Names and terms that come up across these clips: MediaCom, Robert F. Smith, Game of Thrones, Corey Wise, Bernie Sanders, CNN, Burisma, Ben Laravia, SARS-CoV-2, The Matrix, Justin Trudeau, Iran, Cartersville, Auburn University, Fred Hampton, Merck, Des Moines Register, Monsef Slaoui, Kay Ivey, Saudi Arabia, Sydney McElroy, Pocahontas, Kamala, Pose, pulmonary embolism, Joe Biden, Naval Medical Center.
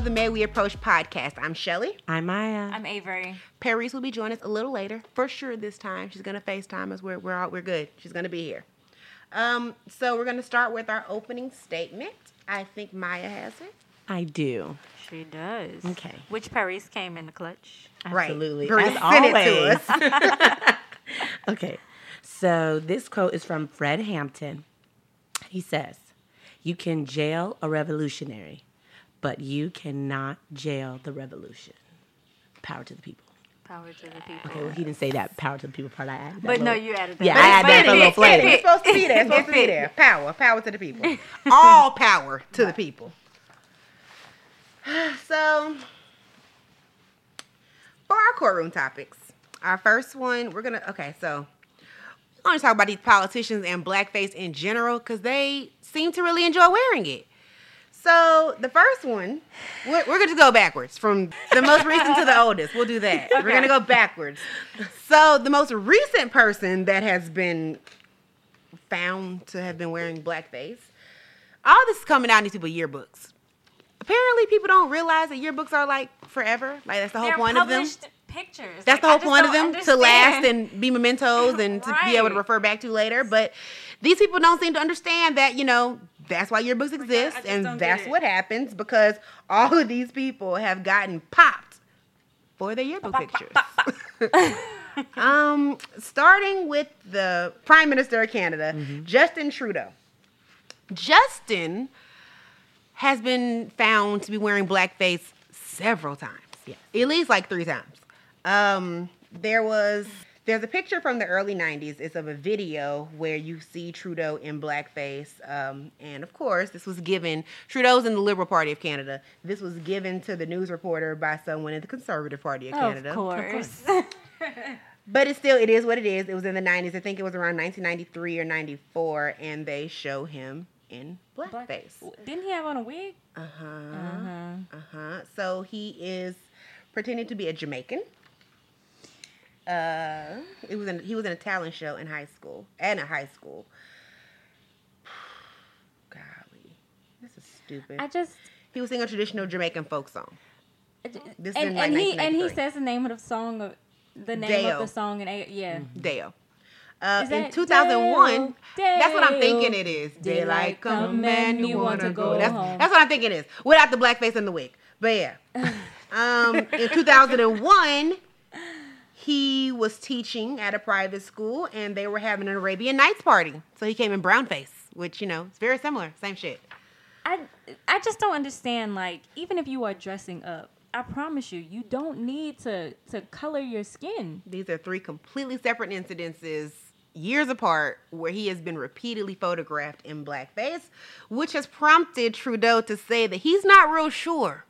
of the May We Approach podcast. I'm Shelly. I'm Maya. I'm Avery. Paris will be joining us a little later, for sure this time. She's going to FaceTime us. We're good. She's going to be here. So we're going to start with our opening statement. I think Maya has it. I do. She does. Okay. Which Paris came in the clutch. Absolutely. Right. Paris sent it to us. Okay. So this quote is from Fred Hampton. He says, "You can jail a revolutionary, but you cannot jail the revolution." Power to the people. Power to the people. Okay, well, he didn't say that power to the people part. I added that. But no, you added that. Yeah, I added that for a little flavor. It's supposed to be there. It's supposed to be there. Power. Power to the people. All power to the people. So, for our courtroom topics, our first one, we're going to, okay, so we're going to talk about these politicians and blackface in general because they seem to really enjoy wearing it. So, the first one, we're going to go backwards from the most recent to the oldest. We'll do that. Okay. We're going to go backwards. So, the most recent person that has been found to have been wearing blackface, all this is coming out in these people's yearbooks. Apparently, people don't realize that yearbooks are, like, forever. Like, that's the whole point of them. Pictures. That's like, the whole point of them, understand. To last and be mementos and to be able to refer back to later. But these people don't seem to understand that, you know, that's why yearbooks exist and that's what happens because all of these people have gotten popped for their yearbook pictures. Starting with the Prime Minister of Canada, Justin Trudeau. Justin has been found to be wearing blackface several times. Yes. At least like 3 times. There's a picture from the early 90s. It's of a video where you see Trudeau in blackface. And of course, this was given, Trudeau's in the Liberal Party of Canada. This was given to the news reporter by someone in the Conservative Party of Canada. Of course. But it is what it is. It was in the 90s. I think it was around 1993 or 94. And they show him in blackface. Didn't he have on a wig? So he is pretending to be a Jamaican. He was in a talent show in high school. Golly, this is stupid. He was singing a traditional Jamaican folk song. He says the name of the song Deo. In 2001, that's what I'm thinking it is. Daylight come and you want to go. That's what I'm thinking it is, without the blackface and the wig. But yeah, in 2001. He was teaching at a private school, and they were having an Arabian Nights party. So he came in brownface, which, you know, it's very similar. Same shit. I just don't understand, like, even if you are dressing up, I promise you, you don't need to color your skin. These are 3 completely separate incidences, years apart, where he has been repeatedly photographed in blackface, which has prompted Trudeau to say that he's not real sure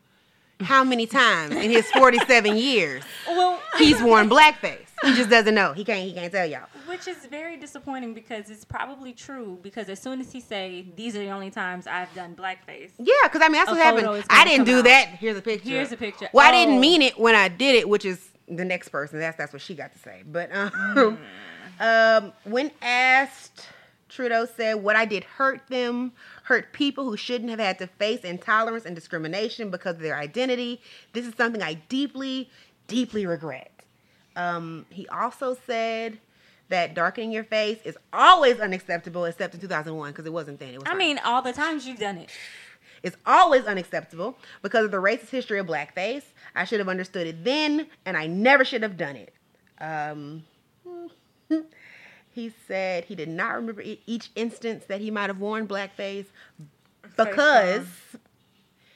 how many times in his 47 years he's worn blackface. He just doesn't know. He can't tell y'all. Which is very disappointing because it's probably true because as soon as he say, these are the only times I've done blackface. Yeah, because I mean, that's what happened. I didn't do that. Here's a picture. Well, I didn't mean it when I did it, which is the next person. That's what she got to say. But when asked, Trudeau said, "What I did hurt them, hurt people who shouldn't have had to face intolerance and discrimination because of their identity. This is something I deeply, deeply regret." He also said that darkening your face is always unacceptable, except in 2001, because it wasn't then. All the times you've done it. It's always unacceptable because of the racist history of blackface. I should have understood it then, and I never should have done it. He said he did not remember each instance that he might have worn blackface because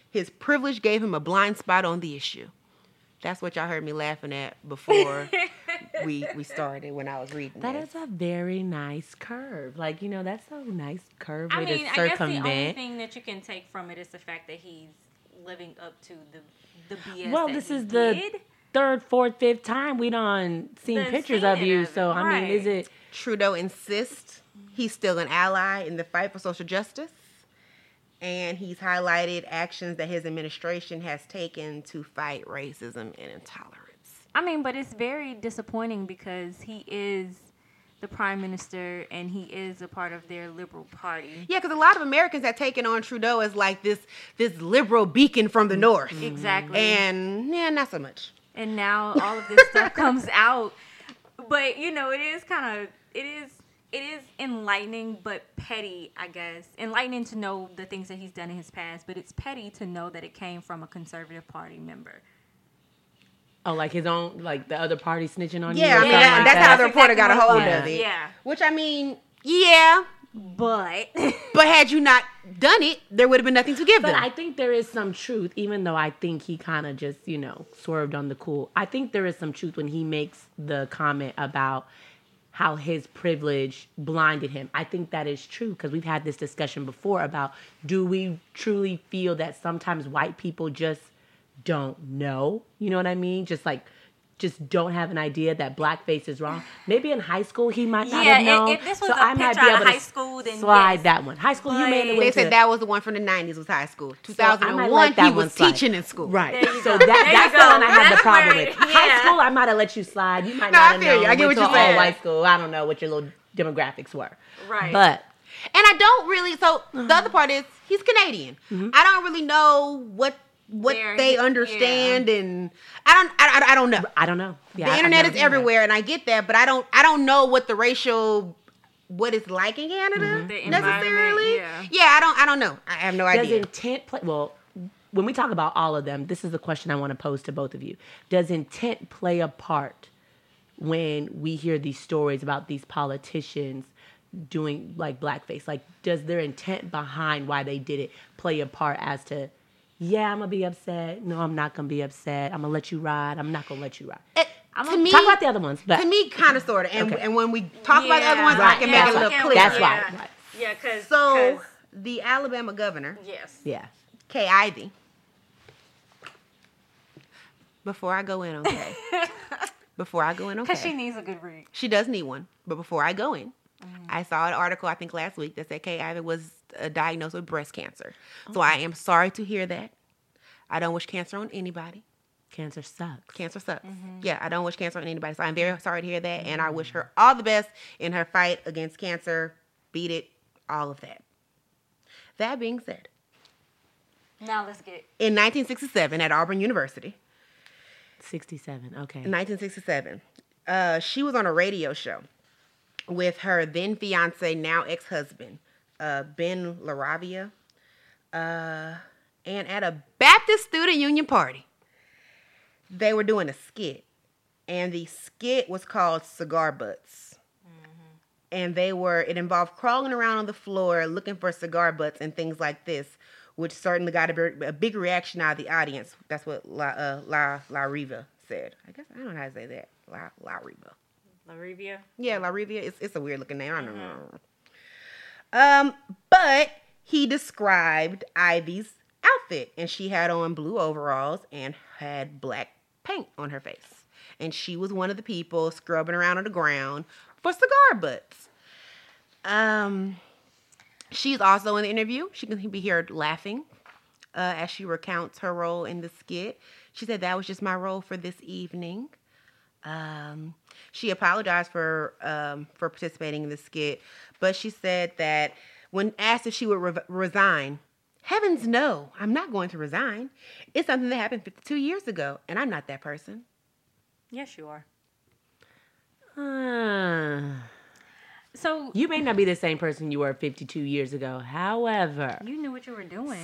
his privilege gave him a blind spot on the issue. That's what y'all heard me laughing at before we started when I was reading that. That is a very nice curve. Like, you know, that's a nice curve way to circumvent. I guess the only thing that you can take from it is the fact that he's living up to the BS the 3rd, 4th, 5th time we done seen pictures of you. So, is it... Trudeau insists he's still an ally in the fight for social justice. And he's highlighted actions that his administration has taken to fight racism and intolerance. But it's very disappointing because he is the prime minister, and he is a part of their liberal party. Yeah, because a lot of Americans have taken on Trudeau as like this liberal beacon from the north. Exactly. And yeah, not so much. And now all of this stuff comes out. But, you know, it is enlightening but petty, I guess. Enlightening to know the things that he's done in his past, but it's petty to know that it came from a conservative party member. Oh, like his own, like the other party snitching on you? Yeah, I mean, that's how the reporter got a hold of it. Yeah. Which, I mean, yeah. But had you not done it, there would have been nothing to give them. But I think there is some truth, even though I think he kind of just, you know, swerved on the cool. I think there is some truth when he makes the comment about how his privilege blinded him. I think that is true, because we've had this discussion before about, do we truly feel that sometimes white people just don't know? You know what I mean? Just don't have an idea that blackface is wrong. Maybe in high school he might not have known. If this was so I might be able high to school, then slide yes. that one. High school, but you made it. They said that was the one from the 90s was high school. 2001, like he was teaching in school. Right. So that's the one I had the problem with. Yeah. High school, I might have let you slide. You might not have known. I get what you're saying. White school, I don't know what your little demographics were. Right. But. And I don't really, so the other part is he's Canadian. Mm-hmm. I don't really know what they understand, and I don't know. I don't know. Yeah, the internet is everywhere, and I get that, but I don't know what the racial, what it's like in Canada necessarily. Yeah, I don't know. I have no idea. Does intent play? Well, when we talk about all of them, this is the question I want to pose to both of you. Does intent play a part when we hear these stories about these politicians doing like blackface? Like, does their intent behind why they did it play a part as to? Yeah, I'm going to be upset. No, I'm not going to be upset. I'm going to let you ride. I'm not going to let you ride. Talk about the other ones. But. To me, kind of, sort of. And when we talk about the other ones, right. I can make it look clear. That's why. Yeah, because... So, the Alabama governor... Yes. Yeah. Kay Ivey. Before I go in, okay. Because she needs a good read. She does need one. But before I go in, I saw an article, I think last week, that said Kay Ivey was... diagnosed with breast cancer. So I am sorry to hear that. I don't wish cancer on anybody. Cancer sucks. Mm-hmm. Yeah, I don't wish cancer on anybody. So I'm very sorry to hear that. Mm-hmm. And I wish her all the best in her fight against cancer. Beat it. All of that. That being said. Now let's get. In 1967 at Auburn University. 67, okay. 1967. She was on a radio show with her then fiance, now ex-husband. Ben Laravia, and at a Baptist student union party, they were doing a skit, and the skit was called Cigar Butts, and it involved crawling around on the floor looking for cigar butts and things like this, which certainly got a big reaction out of the audience. That's what La Riva said. I guess I don't know how to say that. La Riva. Yeah, La Riva. It's a weird looking name. I don't know. But he described Ivy's outfit, and she had on blue overalls and had black paint on her face. And she was one of the people scrubbing around on the ground for cigar butts. She's also in the interview. She can be heard laughing as she recounts her role in the skit. She said, "That was just my role for this evening." She apologized for participating in the skit, but she said that when asked if she would resign, heavens no, I'm not going to resign. It's something that happened 52 years ago, and I'm not that person. Yes, you are. So you may not be the same person you were 52 years ago. However, you knew what you were doing.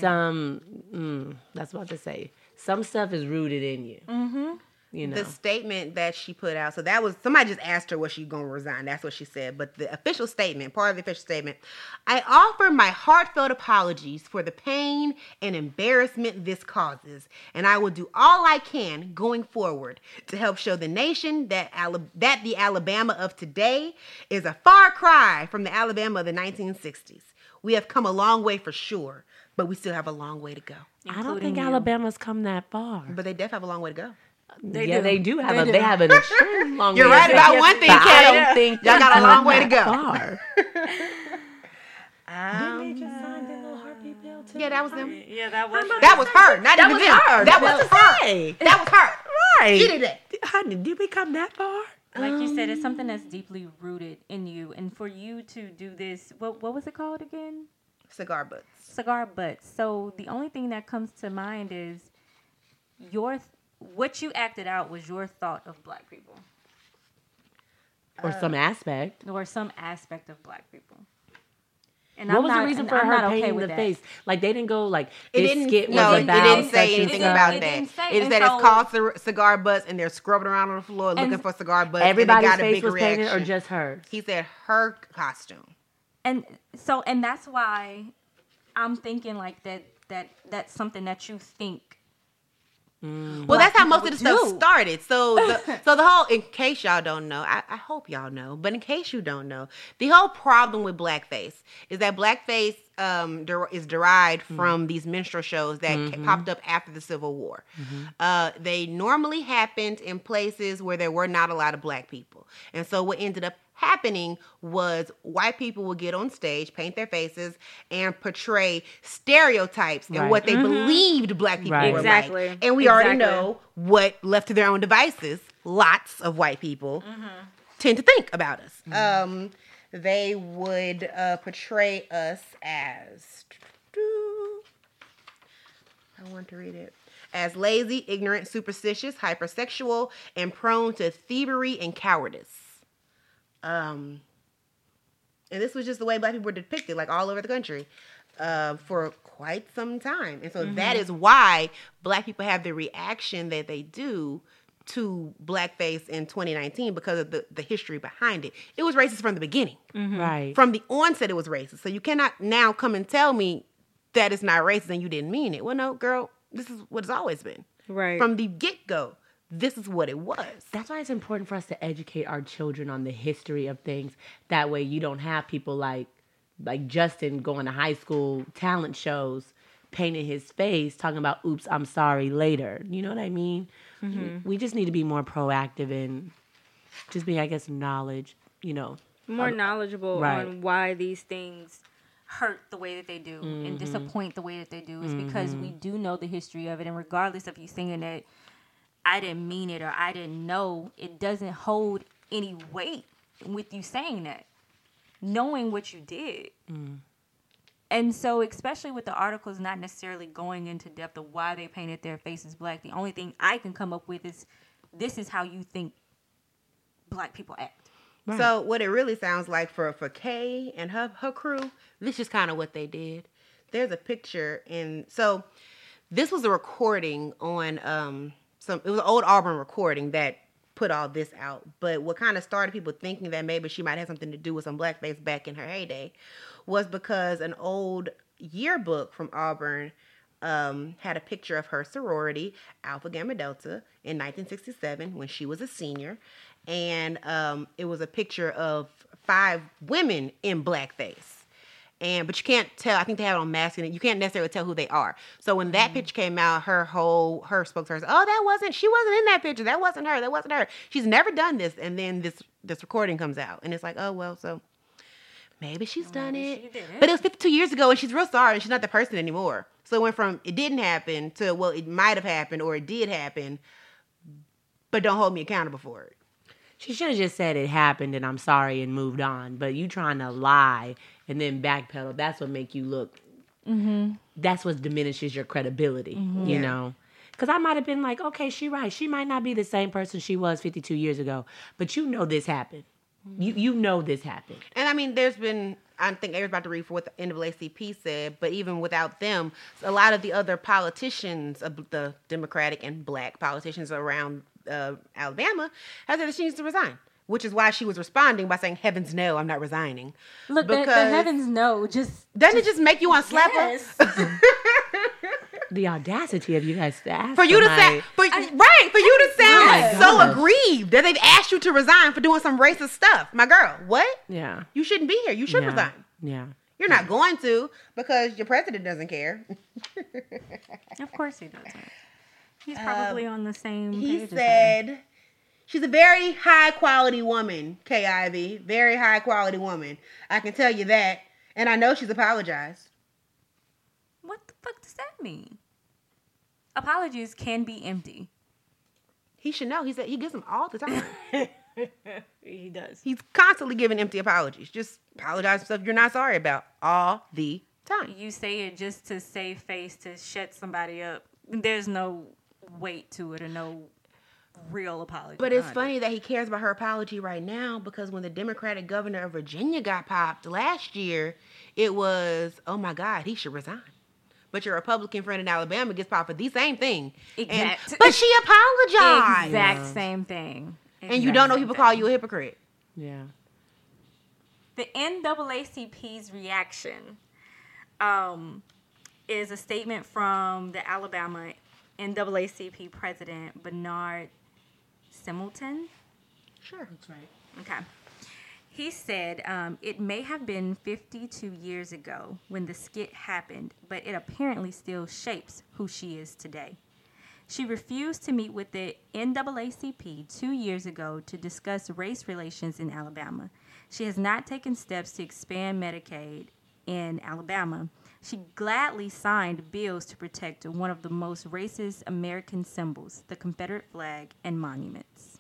That's what I was about to say. Some stuff is rooted in you. Mm-hmm. You know. The statement that she put out, so that was, somebody just asked her was she going to resign. That's what she said. But the official statement, part of the official statement, I offer my heartfelt apologies for the pain and embarrassment this causes. And I will do all I can going forward to help show the nation that the Alabama of today is a far cry from the Alabama of the 1960s. We have come a long way for sure, but we still have a long way to go. I don't think Alabama's come that far. But they definitely have a long way to go. They do. They have an extreme long way to go. You're right about one thing, Kay. I don't think y'all got a long way to go. Far. They just signed that little heartbeat bill too. Yeah, that was them. Yeah, that was her. Not that even was them. Her. That was her. Right. She did that. Honey, did we come that far? Like you said, it's something that's deeply rooted in you. And for you to do this, what was it called again? Cigar butts. Cigar butts. So the only thing that comes to mind is your what you acted out was your thought of black people. Or some aspect. Or some aspect of black people. And what I'm was not, the reason for I'm her painting okay the that. Face? Like, they didn't go, like, this skit was no, about... No, it didn't say anything about it that. It's that so, it's called cigar butts, and they're scrubbing around on the floor looking for cigar butts. Everybody's and got face a big was reaction. Painted or just hers? He said her costume. And so, and that's why I'm thinking, like, that's something that you think. Mm. Well, that's how most of the stuff started. So the whole, in case y'all don't know, I hope y'all know, but in case you don't know, the whole problem with blackface is that blackface is derived from these minstrel shows that popped up after the Civil War. Mm-hmm. They normally happened in places where there were not a lot of black people. And so what ended up happening was white people would get on stage, paint their faces, and portray stereotypes and what they believed black people were like. And we already know what, left to their own devices, lots of white people tend to think about us. They would portray us as... I want to read it. As lazy, ignorant, superstitious, hypersexual, and prone to thievery and cowardice. And this was just the way black people were depicted, like all over the country, for quite some time. And so that is why black people have the reaction that they do to blackface in 2019 because of the history behind it. It was racist from the beginning. Mm-hmm. Right. From the onset, it was racist. So you cannot now come and tell me that it's not racist and you didn't mean it. Well, no, girl, this is what it's always been. Right. From the get-go. This is what it was. That's why it's important for us to educate our children on the history of things. That way you don't have people like Justin going to high school talent shows, painting his face, talking about, oops, I'm sorry later. You know what I mean? Mm-hmm. We just need to be more proactive and just be, I guess, knowledgeable on why these things hurt the way that they do and disappoint the way that they do. It's because we do know the history of it. And regardless of you singing it, I didn't mean it or I didn't know, it doesn't hold any weight with you saying that, knowing what you did. Mm. And so, especially with the articles not necessarily going into depth of why they painted their faces black, the only thing I can come up with is, this is how you think black people act. Right. So what it really sounds like for Kay and her crew, this is kind of what they did. There's a picture, and so this was a recording on... it was an old Auburn recording that put all this out. But what kind of started people thinking that maybe she might have something to do with some blackface back in her heyday was because an old yearbook from Auburn had a picture of her sorority, Alpha Gamma Delta, in 1967 when she was a senior. And it was a picture of 5 women in blackface. But you can't tell. I think they have it on masks, and you can't necessarily tell who they are. So when that picture came out, her spokesperson said, "Oh, she wasn't in that picture. That wasn't her. She's never done this." And then this recording comes out, and it's like, "Oh well, so maybe she's done it." But it was 52 years ago, and she's real sorry. And she's not the person anymore. So it went from it didn't happen to, well, it might have happened or it did happen, but don't hold me accountable for it. She should have just said it happened and I'm sorry and moved on. But you trying to lie and then backpedal, that's what make you look. Mm-hmm. That's what diminishes your credibility, you know. Because I might have been like, okay, she right. She might not be the same person she was 52 years ago. But you know this happened. You know this happened. And I mean, there's been... I think everybody's about to read for what the NAACP said, but even without them, a lot of the other politicians, the Democratic and black politicians around Alabama, has said that she needs to resign, which is why she was responding by saying, heavens no, I'm not resigning. Look, the heavens no just... Doesn't it just make you want to slap her? The audacity of you guys to ask sound aggrieved that they've asked you to resign for doing some racist stuff. My girl, what? Yeah. You shouldn't be here. You should resign. Yeah. You're not going to because your president doesn't care. Of course he doesn't. He's probably on the same page. He said, she's a very high quality woman, Kay Ivey. Very high quality woman. I can tell you that. And I know she's apologized. What the fuck does that mean? Apologies can be empty. He should know. He gives them all the time. He does. He's constantly giving empty apologies. Just apologize for stuff you're not sorry about all the time. You say it just to save face, to shut somebody up. There's no weight to it or no real apology. But it's funny that he cares about her apology right now, because when the Democratic governor of Virginia got popped last year, it was, oh my God, he should resign. But your Republican friend in Alabama gets popped for the same thing. Exact. But she apologized. Exact same thing. Exact. And you don't know people call you a hypocrite. Yeah. The NAACP's reaction is a statement from the Alabama NAACP president, Bernard Singleton. Sure, that's right. Okay. He said, it may have been 52 years ago when the skit happened, but it apparently still shapes who she is today. She refused to meet with the NAACP 2 years ago to discuss race relations in Alabama. She has not taken steps to expand Medicaid in Alabama. She gladly signed bills to protect one of the most racist American symbols, the Confederate flag and monuments.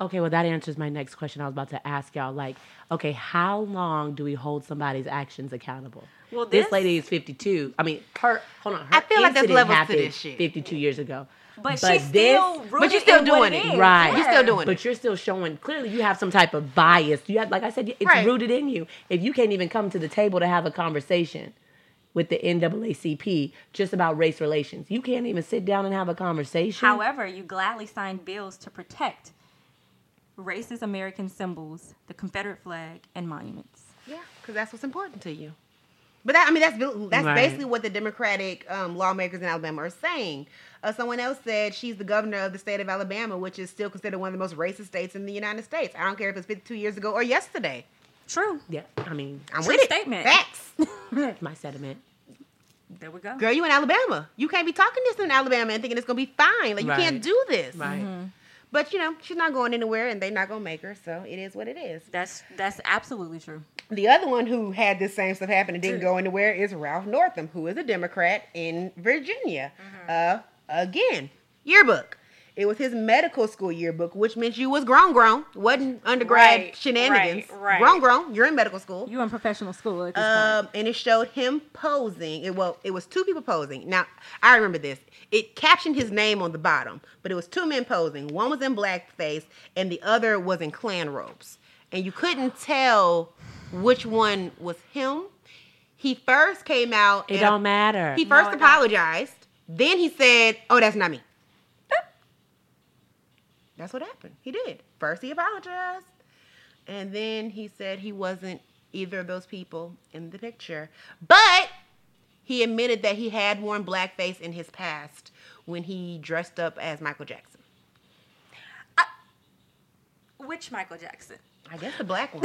Okay, well, that answers my next question. I was about to ask y'all, like, okay, how long do we hold somebody's actions accountable? Well, this lady is 52. I mean, her I feel like that's levels to this shit. 52 years ago. But she's still rooted. But you're still doing it. Right. Yeah. You're still doing it. But you're still showing, clearly you have some type of bias. You have, like I said, it's rooted in you. If you can't even come to the table to have a conversation with the NAACP just about race relations, you can't even sit down and have a conversation. However, you gladly signed bills to protect racist American symbols, the Confederate flag, and monuments. Yeah, because that's what's important to you. But that's right. Basically what the Democratic lawmakers in Alabama are saying. Someone else said she's the governor of the state of Alabama, which is still considered one of the most racist states in the United States. I don't care if it's 52 years ago or yesterday. True. Yeah, I mean, I'm with it. Statement. Facts. My sentiment. There we go. Girl, you in Alabama. You can't be talking this in Alabama and thinking it's going to be fine. Like, you can't do this. Right. Mm-hmm. But, you know, she's not going anywhere, and they're not going to make her, so it is what it is. That's absolutely true. The other one who had this same stuff happen and didn't go anywhere is Ralph Northam, who is a Democrat in Virginia. Mm-hmm. Again, yearbook. It was his medical school yearbook, which meant you was grown. Wasn't undergrad shenanigans. Right. Grown. You're in medical school. You're in professional school at this point. And it showed him posing. It was two people posing. Now, I remember this. It captioned his name on the bottom, but it was two men posing. One was in blackface, and the other was in Klan robes. And you couldn't tell which one was him. He first came out. It don't matter. He first apologized. Then he said, oh, that's not me. That's what happened. He did. First, he apologized. And then he said he wasn't either of those people in the picture. But he admitted that he had worn blackface in his past when he dressed up as Michael Jackson. Which Michael Jackson? I guess the black one.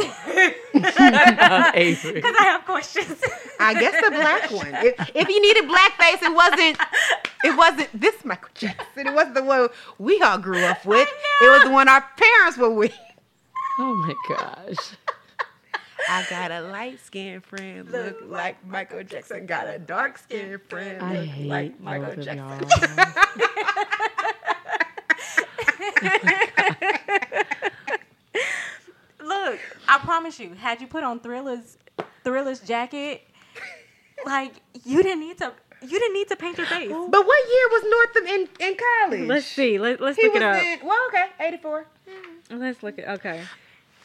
Because I have questions. I guess the black one. If you needed blackface, it wasn't this Michael Jackson. It wasn't the one we all grew up with. It was the one our parents were with. Oh my gosh. I got a light-skinned friend look like Michael Jackson. Got a dark-skinned friend look like Michael Jackson. Look, I promise you, had you put on Thriller's jacket, like, you didn't need to paint your face. But what year was Northam in college? Let's see. Let's look it up. 84. Mm-hmm. Let's look it. Okay.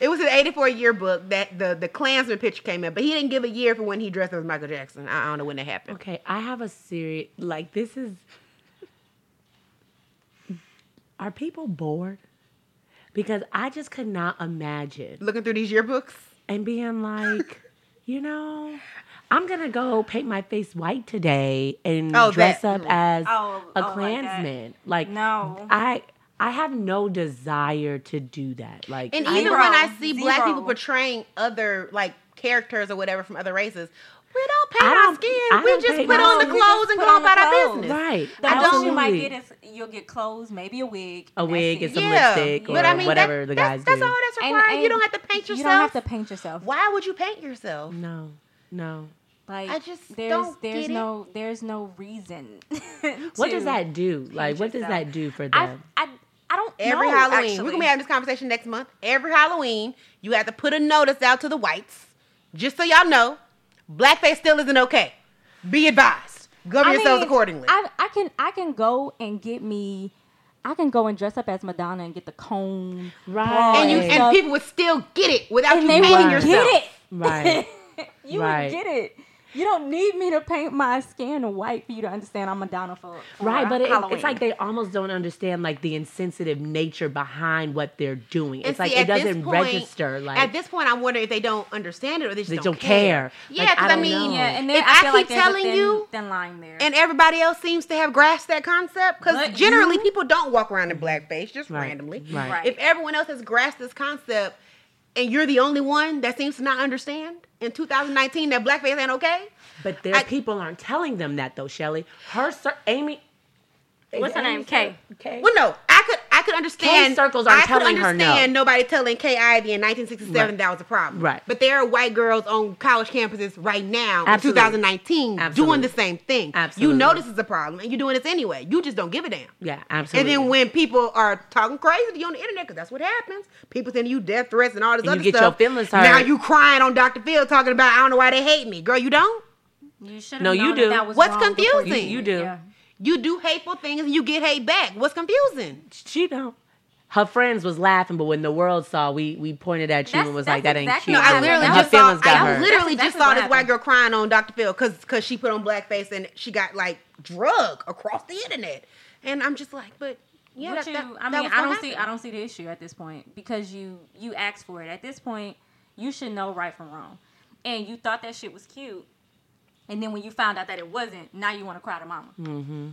It was an 84 yearbook that the Klansman picture came in, but he didn't give a year for when he dressed up as Michael Jackson. I don't know when that happened. Okay, I have a serious, like, this is, are people bored? Because I just could not imagine looking through these yearbooks and being like, you know, I'm gonna go paint my face white today and dress up as a Klansman. Like, no, I have no desire to do that. Like, and even when I see black people portraying other, like, characters or whatever from other races, we don't paint our skin. We just put on the clothes and go about our business. Right. The most you might get is you'll get clothes, maybe a wig and some lipstick or whatever the guys do. That's all that's required. You don't have to paint yourself. You don't have to paint yourself. Why would you paint yourself? No. Like, I just don't get it. There's no reason. What does that do? Like, what does that do for them? I I don't know, Halloween, actually. We're going to be having this conversation next month. Every Halloween, you have to put a notice out to the whites. Just so y'all know, blackface still isn't okay. Be advised. Govern yourselves accordingly. I can go and dress up as Madonna and get the cone. Right. And people would still get it without you painting yourself. Right. You would get it. You don't need me to paint my skin white for you to understand I'm Madonna for right, but it's like they almost don't understand like the insensitive nature behind what they're doing. And it's like it doesn't register. Like at this point, I wonder if they don't understand it or they just don't care. Yeah, because like, and if I keep like telling you, then lying there, and everybody else seems to have grasped that concept because generally people don't walk around in blackface just randomly. Right. If everyone else has grasped this concept. And you're the only one that seems to not understand in 2019 that blackface ain't okay. But their people aren't telling them that though, Shelly. Amy. What's her name? Kay. Well, no, I could understand. Kay circles aren't telling her no. I could understand nobody telling Kay Ivey in 1967 that was a problem. Right. But there are white girls on college campuses right now in 2019 doing the same thing. Absolutely. You know this is a problem, and you're doing this anyway. You just don't give a damn. Yeah, absolutely. And then when people are talking crazy to you on the internet, because that's what happens, people sending you death threats and all this other stuff. You get your feelings hurt. Now you crying on Dr. Phil talking about, I don't know why they hate me. Girl, you don't? You should have known that that was wrong. What's confusing? You do. Yeah. You do hateful things and you get hate back. What's confusing? She don't. Her friends was laughing, but when the world saw, we pointed at you and was like, that exactly ain't cute. No, I literally just saw this white girl crying on Dr. Phil because she put on blackface and she got like drug across the internet. And I'm just like, but yeah. I don't see the issue at this point because you asked for it. At this point, you should know right from wrong. And you thought that shit was cute. And then when you found out that it wasn't, now you want to cry to mama. Mm-hmm.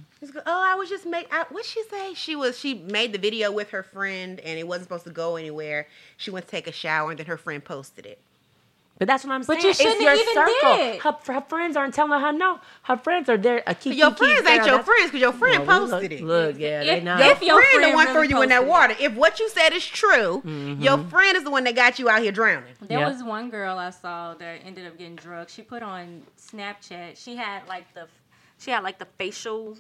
I was just what'd she say? She made the video with her friend, and it wasn't supposed to go anywhere. She went to take a shower, and then her friend posted it. But that's what I'm saying. But you shouldn't even circle. Her friends aren't telling her no. Her friends are there. Your friends ain't your friends because your friend posted it. Look, yeah, they know. Your friend the one really threw you in that water. If what you said is true, mm-hmm. your friend is the one that got you out here drowning. There was one girl I saw that ended up getting drugged. She put on Snapchat. She had like the facial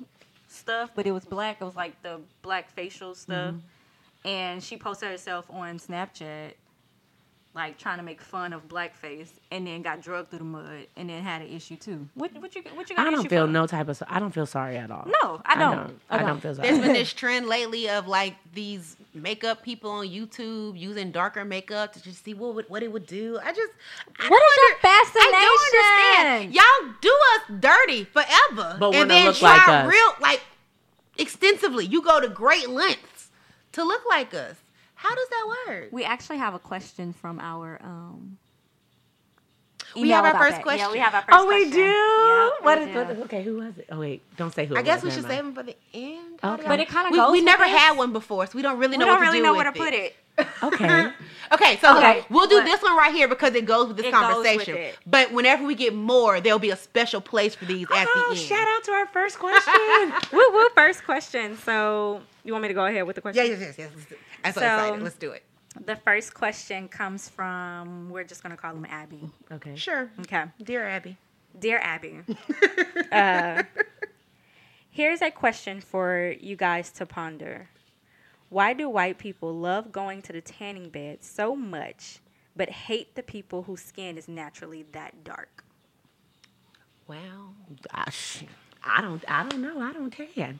stuff, but it was black. It was like the black facial stuff, mm-hmm. and she posted herself on Snapchat. Like trying to make fun of blackface, and then got drugged through the mud, and then had an issue too. What you got? I don't feel sorry at all. No, I don't. I don't feel sorry. There's been this trend lately of like these makeup people on YouTube using darker makeup to just see what it would do. I don't understand. Y'all do us dirty forever, but and then try like real like extensively. You go to great lengths to look like us. How does that work? We actually have a question from our email. We have our first question. Yeah, we have our first question. Oh, we do? Okay, who was it? Oh, wait. Don't say who it was. I guess we should save them for the end. Okay. But it kind of goes. We never had one before, so we don't really know what to do with it. We don't really know where to put it. Okay. Okay, so we'll do this one right here because it goes with this conversation. Goes with it. But whenever we get more, there'll be a special place for these at the end. Shout out to our first question. Woo, first question. So you want me to go ahead with the question? Yes. I'm so excited. Let's do it. The first question comes from, we're just going to call him Abby. Okay. Sure. Okay. Dear Abby. Here's a question for you guys to ponder. Why do white people love going to the tanning bed so much, but hate the people whose skin is naturally that dark? Well, gosh, I don't know. I don't tan.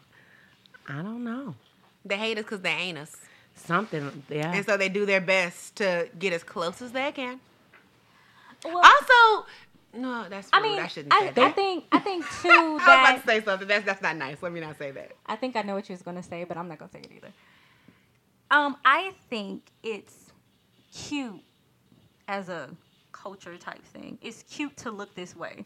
I don't know. They hate us because they ain't us. Something, yeah. And so they do their best to get as close as they can. Well, also, no, that's rude. I shouldn't say that. I think too that... I was about to say something. That's not nice. Let me not say that. I think I know what you was going to say, but I'm not going to say it either. I think it's cute as a culture type thing. It's cute to look this way,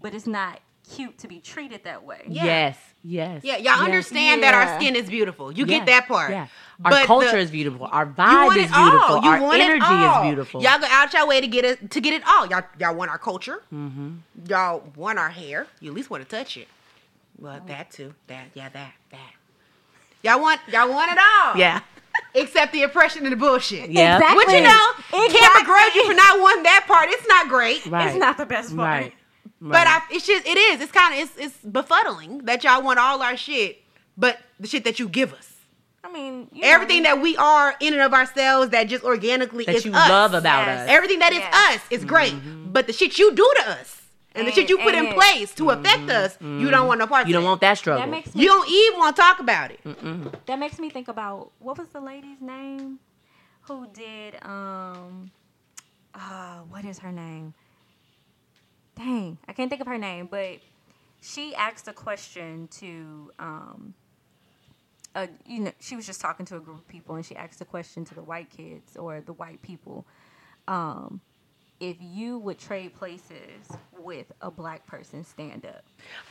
but it's not cute to be treated that way. Yeah. Yes. Yeah, y'all understand that our skin is beautiful. You get that part. Yeah. Our culture is beautiful. Our vibe is beautiful. Our energy is beautiful. Y'all go out your way to get it all. Y'all want our culture. Mm-hmm. Y'all want our hair. You at least want to touch it. Well, that too. That. Y'all want it all. Yeah. Except the oppression and the bullshit. Yeah. Exactly. Which can't begrudge you for not wanting that part. It's not great. Right. It's not the best part. Right. But it is. It's kind of befuddling that y'all want all our shit, but the shit that you give us. I mean, everything that we are in and of ourselves that just organically that is you us. Love about yes. us. Everything that yes. is us is mm-hmm. great, but the shit you do to us and the shit you put in place to mm-hmm. affect us, mm-hmm. you don't want no part of it. You don't want that struggle. That makes me, you don't even want to talk about it. Mm-mm. That makes me think about, what was the lady's name who did, what is her name? Dang, I can't think of her name, but she asked a question to, she was just talking to a group of people, and she asked a question to the white kids or the white people. If you would trade places with a black person, stand up.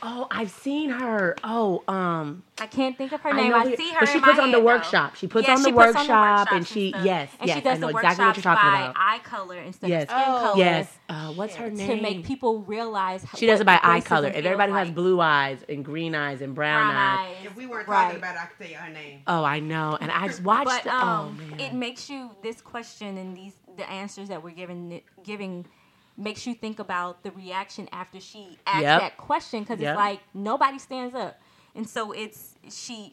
Oh, I've seen her. Oh, I can't think of her name. I see her. But she puts on the workshop. She puts on the workshop, and she yes, yes. I know exactly what you're talking about. Eye color instead of skin color. Yes. What's her name? To make people realize she does it by eye color. If everybody who has blue eyes and green eyes and brown eyes. If we weren't talking about it, I could tell you her name. Oh, I know. And I just watched. But it makes you this question and these. The answers that we're giving makes you think about the reaction after she asked yep. that question, because yep. it's like nobody stands up, and so it's she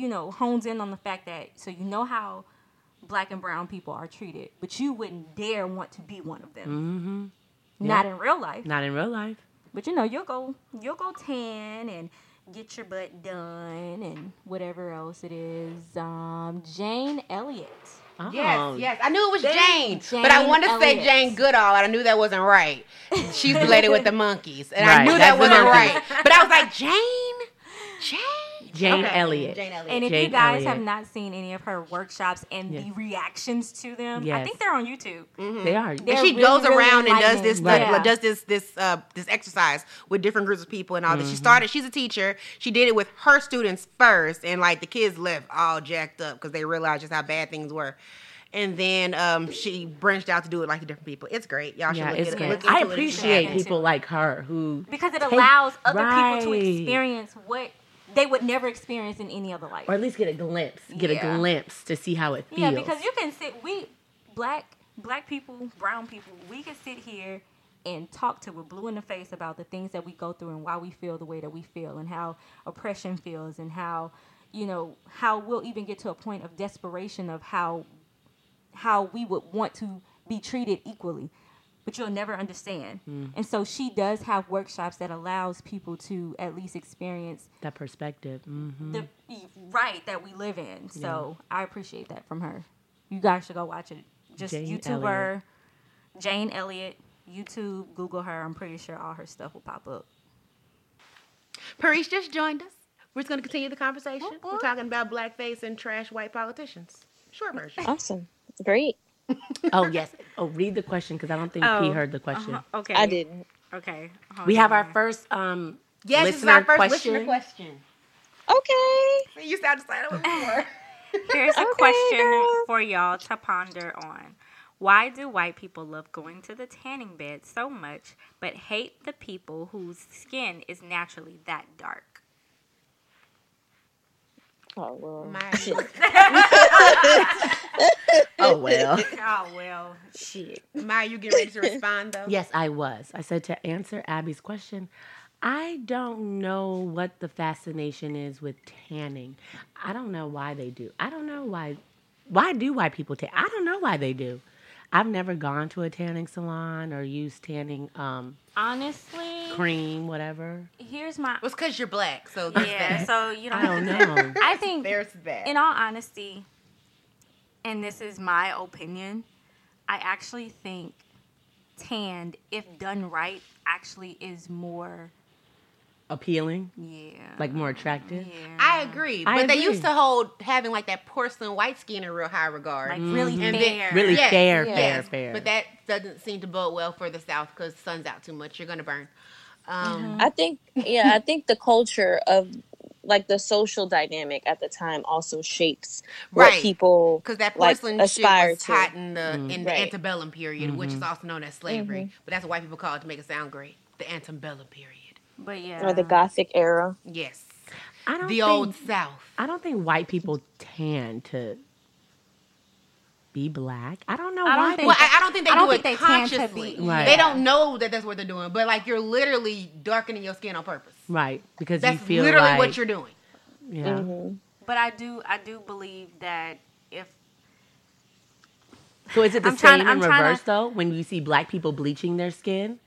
hones in on the fact that so how black and brown people are treated, but you wouldn't dare want to be one of them. Mm-hmm. Not yep. in real life. Not in real life. But you'll go tan and get your butt done and whatever else it is. Jane Elliott. Oh. Yes. I knew it was Jane but I wanted to say Jane Goodall, and I knew that wasn't right. She's related with the monkeys, and right. I knew that wasn't right. But I was like, Jane okay. Elliott. Jane Elliott. And if Jane you guys Elliott. Have not seen any of her workshops and yes. the reactions to them, yes. I think they're on YouTube. Mm-hmm. They are. They're and she really, goes around and does this, right. does this exercise with different groups of people and all mm-hmm. that. She's a teacher. She did it with her students first, and like the kids left all jacked up because they realized just how bad things were. And then she branched out to do it like different people. It's great. Y'all should look at it. I appreciate people like her who because it allows other right. people to experience what they would never experience in any other life. Or at least get a glimpse. Get a glimpse to see how it feels. Yeah, because you can sit, black people, brown people, we can sit here and talk till we're blue in the face about the things that we go through and why we feel the way that we feel and how oppression feels and how, how we'll even get to a point of desperation of how we would want to be treated equally. But you'll never understand. Mm. And so she does have workshops that allows people to at least experience that perspective. Mm-hmm. The right that we live in. So I appreciate that from her. You guys should go watch it. Just Jane Elliott, YouTube, Google her. I'm pretty sure all her stuff will pop up. Paris just joined us. We're just going to continue the conversation. Mm-hmm. We're talking about blackface and trash white politicians. Short version. Awesome. Great. Oh, yes. Oh, read the question, because I don't think P heard the question. Uh-huh. Okay. I didn't. Okay. We have our first listener question. Okay. You sound excited with more. Here's a question for y'all to ponder on. Why do white people love going to the tanning bed so much, but hate the people whose skin is naturally that dark? Oh, well. Oh, well. Shit. Maya, you get ready to respond, though? Yes, I was. I said to answer Abby's question, I don't know what the fascination is with tanning. I don't know why they do. I don't know why. Why do white people tan? I don't know why they do. I've never gone to a tanning salon or used tanning honestly cream, whatever. Here's my It's because you're black, so yeah, so you don't know. I think there's that. In all honesty, and this is my opinion, I actually think tanned, if done right, actually is more appealing? Yeah. Like more attractive? Yeah. I agree. But they used to hold having like that porcelain white skin in real high regard. Like really mm-hmm. fair. Really yes. fair. But that doesn't seem to bode well for the South because the sun's out too much. You're going to burn. I think the culture of like the social dynamic at the time also shapes what people because that porcelain like, aspire shit was to. Hot in the antebellum period, mm-hmm. which is also known as slavery. Mm-hmm. But that's what white people call it to make it sound great. The antebellum period. But yeah. Or the Gothic era. Yes. Old South. I don't think white people tan to be black. I don't know why. I don't think they do it consciously. They don't know that that's what they're doing. But like you're literally darkening your skin on purpose. Right. Because that's you feel like. That's literally what you're doing. Yeah. Mm-hmm. But I do believe that if. So is it the same in reverse, though? When you see black people bleaching their skin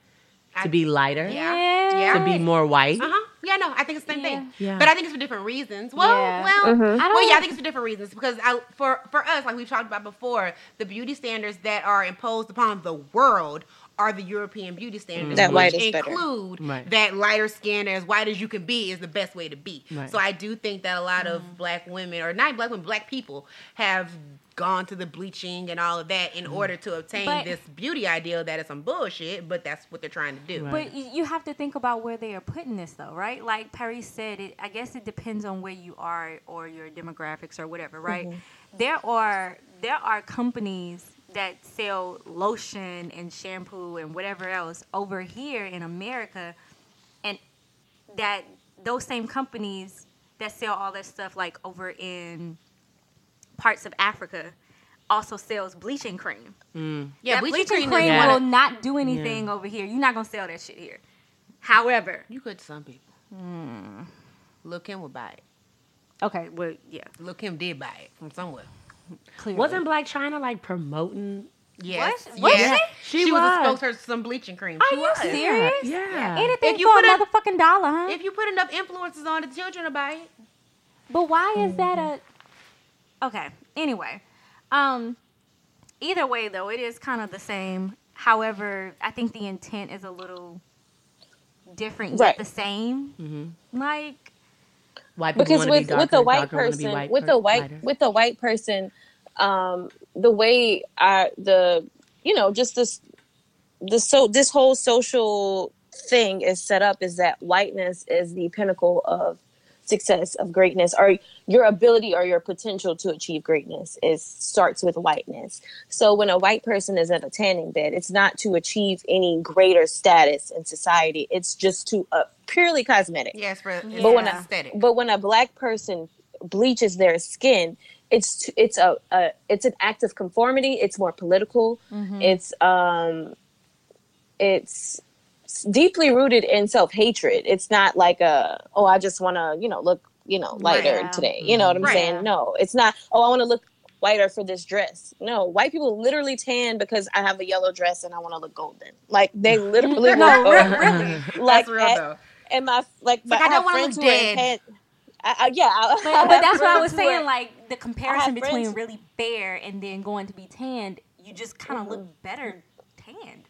to be lighter, to be more white. Yeah, no, I think it's the same thing. Yeah. But I think it's for different reasons. I think it's for different reasons. Because for us, like we've talked about before, the beauty standards that are imposed upon the world are the European beauty standards. Mm-hmm. Which include that lighter skin, as white as you can be, is the best way to be. Right. So I do think that a lot of black women, or not black women, black people have gone to the bleaching and all of that in order to obtain this beauty ideal that is some bullshit, but that's what they're trying to do. Right. But you have to think about where they are putting this, though, right? Like Perry said, I guess it depends on where you are or your demographics or whatever, right? Mm-hmm. There are companies that sell lotion and shampoo and whatever else over here in America, and that those same companies that sell all that stuff like over in parts of Africa also sells bleaching cream. Mm. Yeah, bleaching cream will not do anything over here. You're not going to sell that shit here. However, you could to some people. Mm. Lil' Kim would buy it. Okay, well, yeah. Lil' Kim did buy it from somewhere. Clearly. Wasn't Black China like promoting? Yes. Was she? She was a spokesperson for some bleaching cream. Are you serious? Yeah. Anything for another fucking dollar, huh? If you put enough influences on it, the children will buy it. But why is that a... Okay. Anyway. Either way, though, it is kind of the same. However, I think the intent is a little different, yet the same. Mm-hmm. Like... Because with a white person, the way this whole social thing is set up is that whiteness is the pinnacle of success, of greatness, or your ability or your potential to achieve greatness starts with whiteness. So when a white person is at a tanning bed, it's not to achieve any greater status in society. It's just to purely cosmetic. Yes, aesthetic. But when a black person bleaches their skin, it's an act of conformity. It's more political. Mm-hmm. It's deeply rooted in self-hatred. It's not like I just want to, look, lighter today. You know what I'm saying? No, it's not, I want to look whiter for this dress. No, white people literally tan because I have a yellow dress and I want to look golden. Like, they literally really. Like, that's real, though. And I don't want to look dead. But that's what I was saying, like, the comparison between really fair and then going to be tanned, you just kind of look better tanned.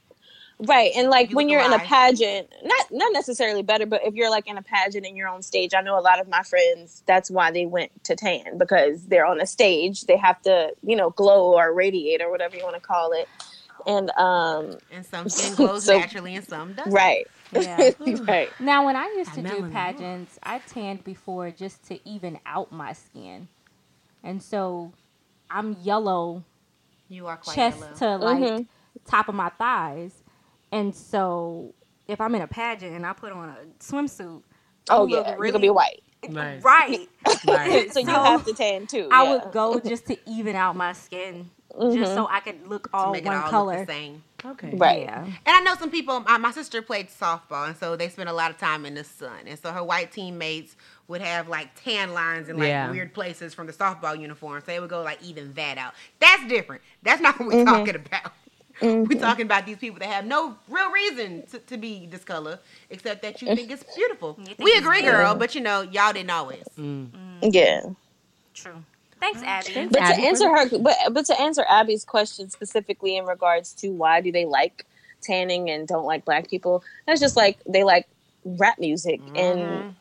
Right, and like when you're in a pageant, not necessarily better, but if you're like in a pageant and you're on stage, I know a lot of my friends, that's why they went to tan, because they're on a stage, they have to, glow or radiate or whatever you want to call it, and some skin glows naturally and some doesn't. Right, yeah, right. Now, when I used to do pageants, I tanned before just to even out my skin, and so I'm yellow. You are quite chest yellow. To like top of my thighs. And so, if I'm in a pageant and I put on a swimsuit, you're gonna be white, right? So you have to tan too. Yeah. I would go just to even out my skin, just so I could look all one color. Look the same. Okay, right. Yeah. And I know some people. My sister played softball, and so they spent a lot of time in the sun. And so her white teammates would have like tan lines in like weird places from the softball uniform. So they would go like even that out. That's different. That's not what we're talking about. Mm-hmm. We're talking about these people that have no real reason to be this color, except that you think it's beautiful. We agree, girl, but y'all didn't always. Mm. Mm. Yeah, true. Thanks, Abby. To answer Abby's question specifically in regards to why do they like tanning and don't like black people, that's just like they like rap music and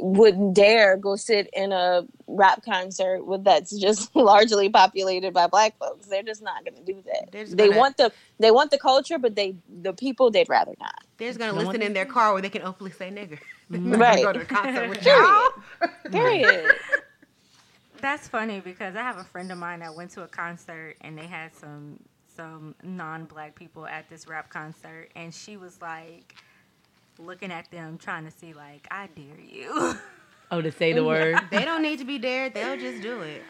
wouldn't dare go sit in a rap concert that's just largely populated by black folks. They're just not going to do that. They want the culture, but the people they'd rather not. They're just going to listen in their car where they can openly say nigger. Right. Go to the concert with y'all. Period. That's funny because I have a friend of mine that went to a concert and they had some non-black people at this rap concert, and she was like, looking at them, trying to see, like, I dare you. Oh, to say the word? They don't need to be dared. They'll just do it.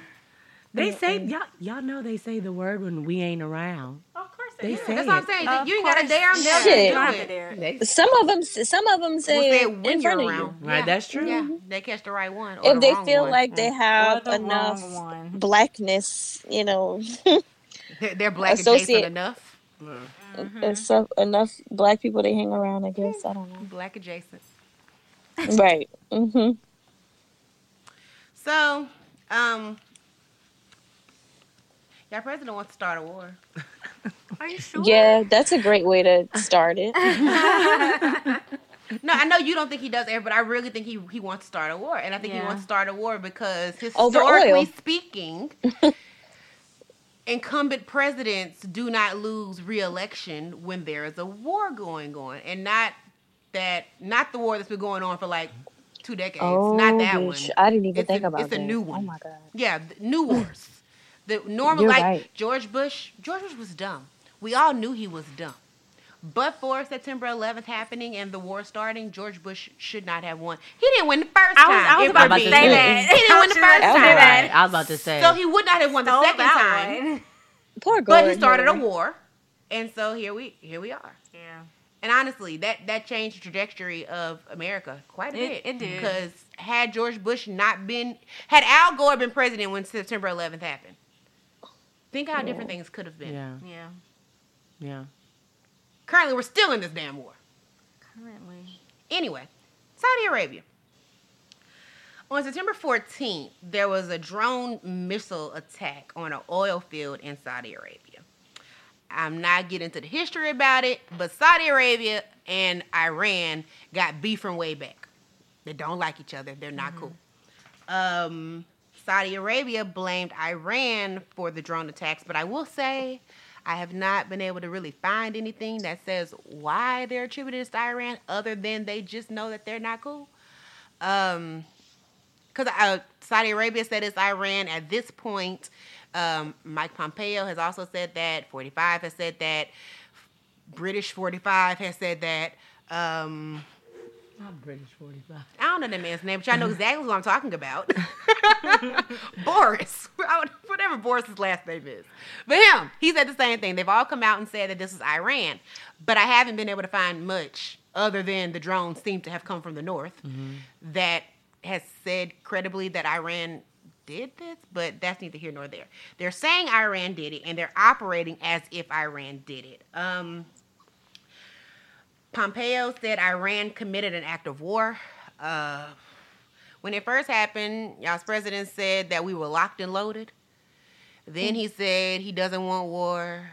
They say, y'all know they say the word when we ain't around. Of course They say that's what I'm saying. You ain't got a damn nail to do it. Some of them say in front of you. Right, yeah. That's true. Yeah. They catch the right one. If they feel like they have enough blackness, you know, they're black adjacent enough. Mm-hmm. So enough black people they hang around. I guess I don't know. Black adjacent. Right. Mm-hmm. So, y'all president wants to start a war. Are you sure? Yeah, that's a great way to start it. No, I know you don't think he does, but I really think he wants to start a war. And I think he wants to start a war because historically speaking, incumbent presidents do not lose re-election when there is a war going on. And not the war that's been going on for like 2 decades. Oh, not that bitch. One. I didn't even think about it. It's a new one. Oh my God. Yeah, new wars. You're right. George Bush was dumb. We all knew he was dumb. But for September 11th happening and the war starting, George Bush should not have won. He didn't win the first time. I was about to say that. He didn't win the first time. Right. I was about to say. So he would not have won the second time. Poor Gordon. But he started a war, and so here we are. Yeah. And honestly, that changed the trajectory of America quite a bit. It did. Because had George Bush not been... Had Al Gore been president when September 11th happened, think how different things could have been. Yeah. Currently, we're still in this damn war. Anyway, Saudi Arabia. On September 14th, there was a drone missile attack on an oil field in Saudi Arabia. I'm not getting into the history about it, but Saudi Arabia and Iran got beef from way back. They don't like each other. They're not cool. Saudi Arabia blamed Iran for the drone attacks, but I will say I have not been able to really find anything that says why they're attributed this to Iran other than they just know that they're not cool. Because Saudi Arabia said it's Iran at this point. Mike Pompeo has also said that. 45 has said that. British 45 has said that. Not British 45. I don't know that man's name, but y'all know exactly who I'm talking about. Boris. Whatever Boris's last name is. But him, he said the same thing. They've all come out and said that this is Iran. But I haven't been able to find much other than the drones seem to have come from the north that has said credibly that Iran did this, but that's neither here nor there. They're saying Iran did it, and they're operating as if Iran did it. Pompeo said Iran committed an act of war. When it first happened, y'all's president said that we were locked and loaded. Then he said he doesn't want war.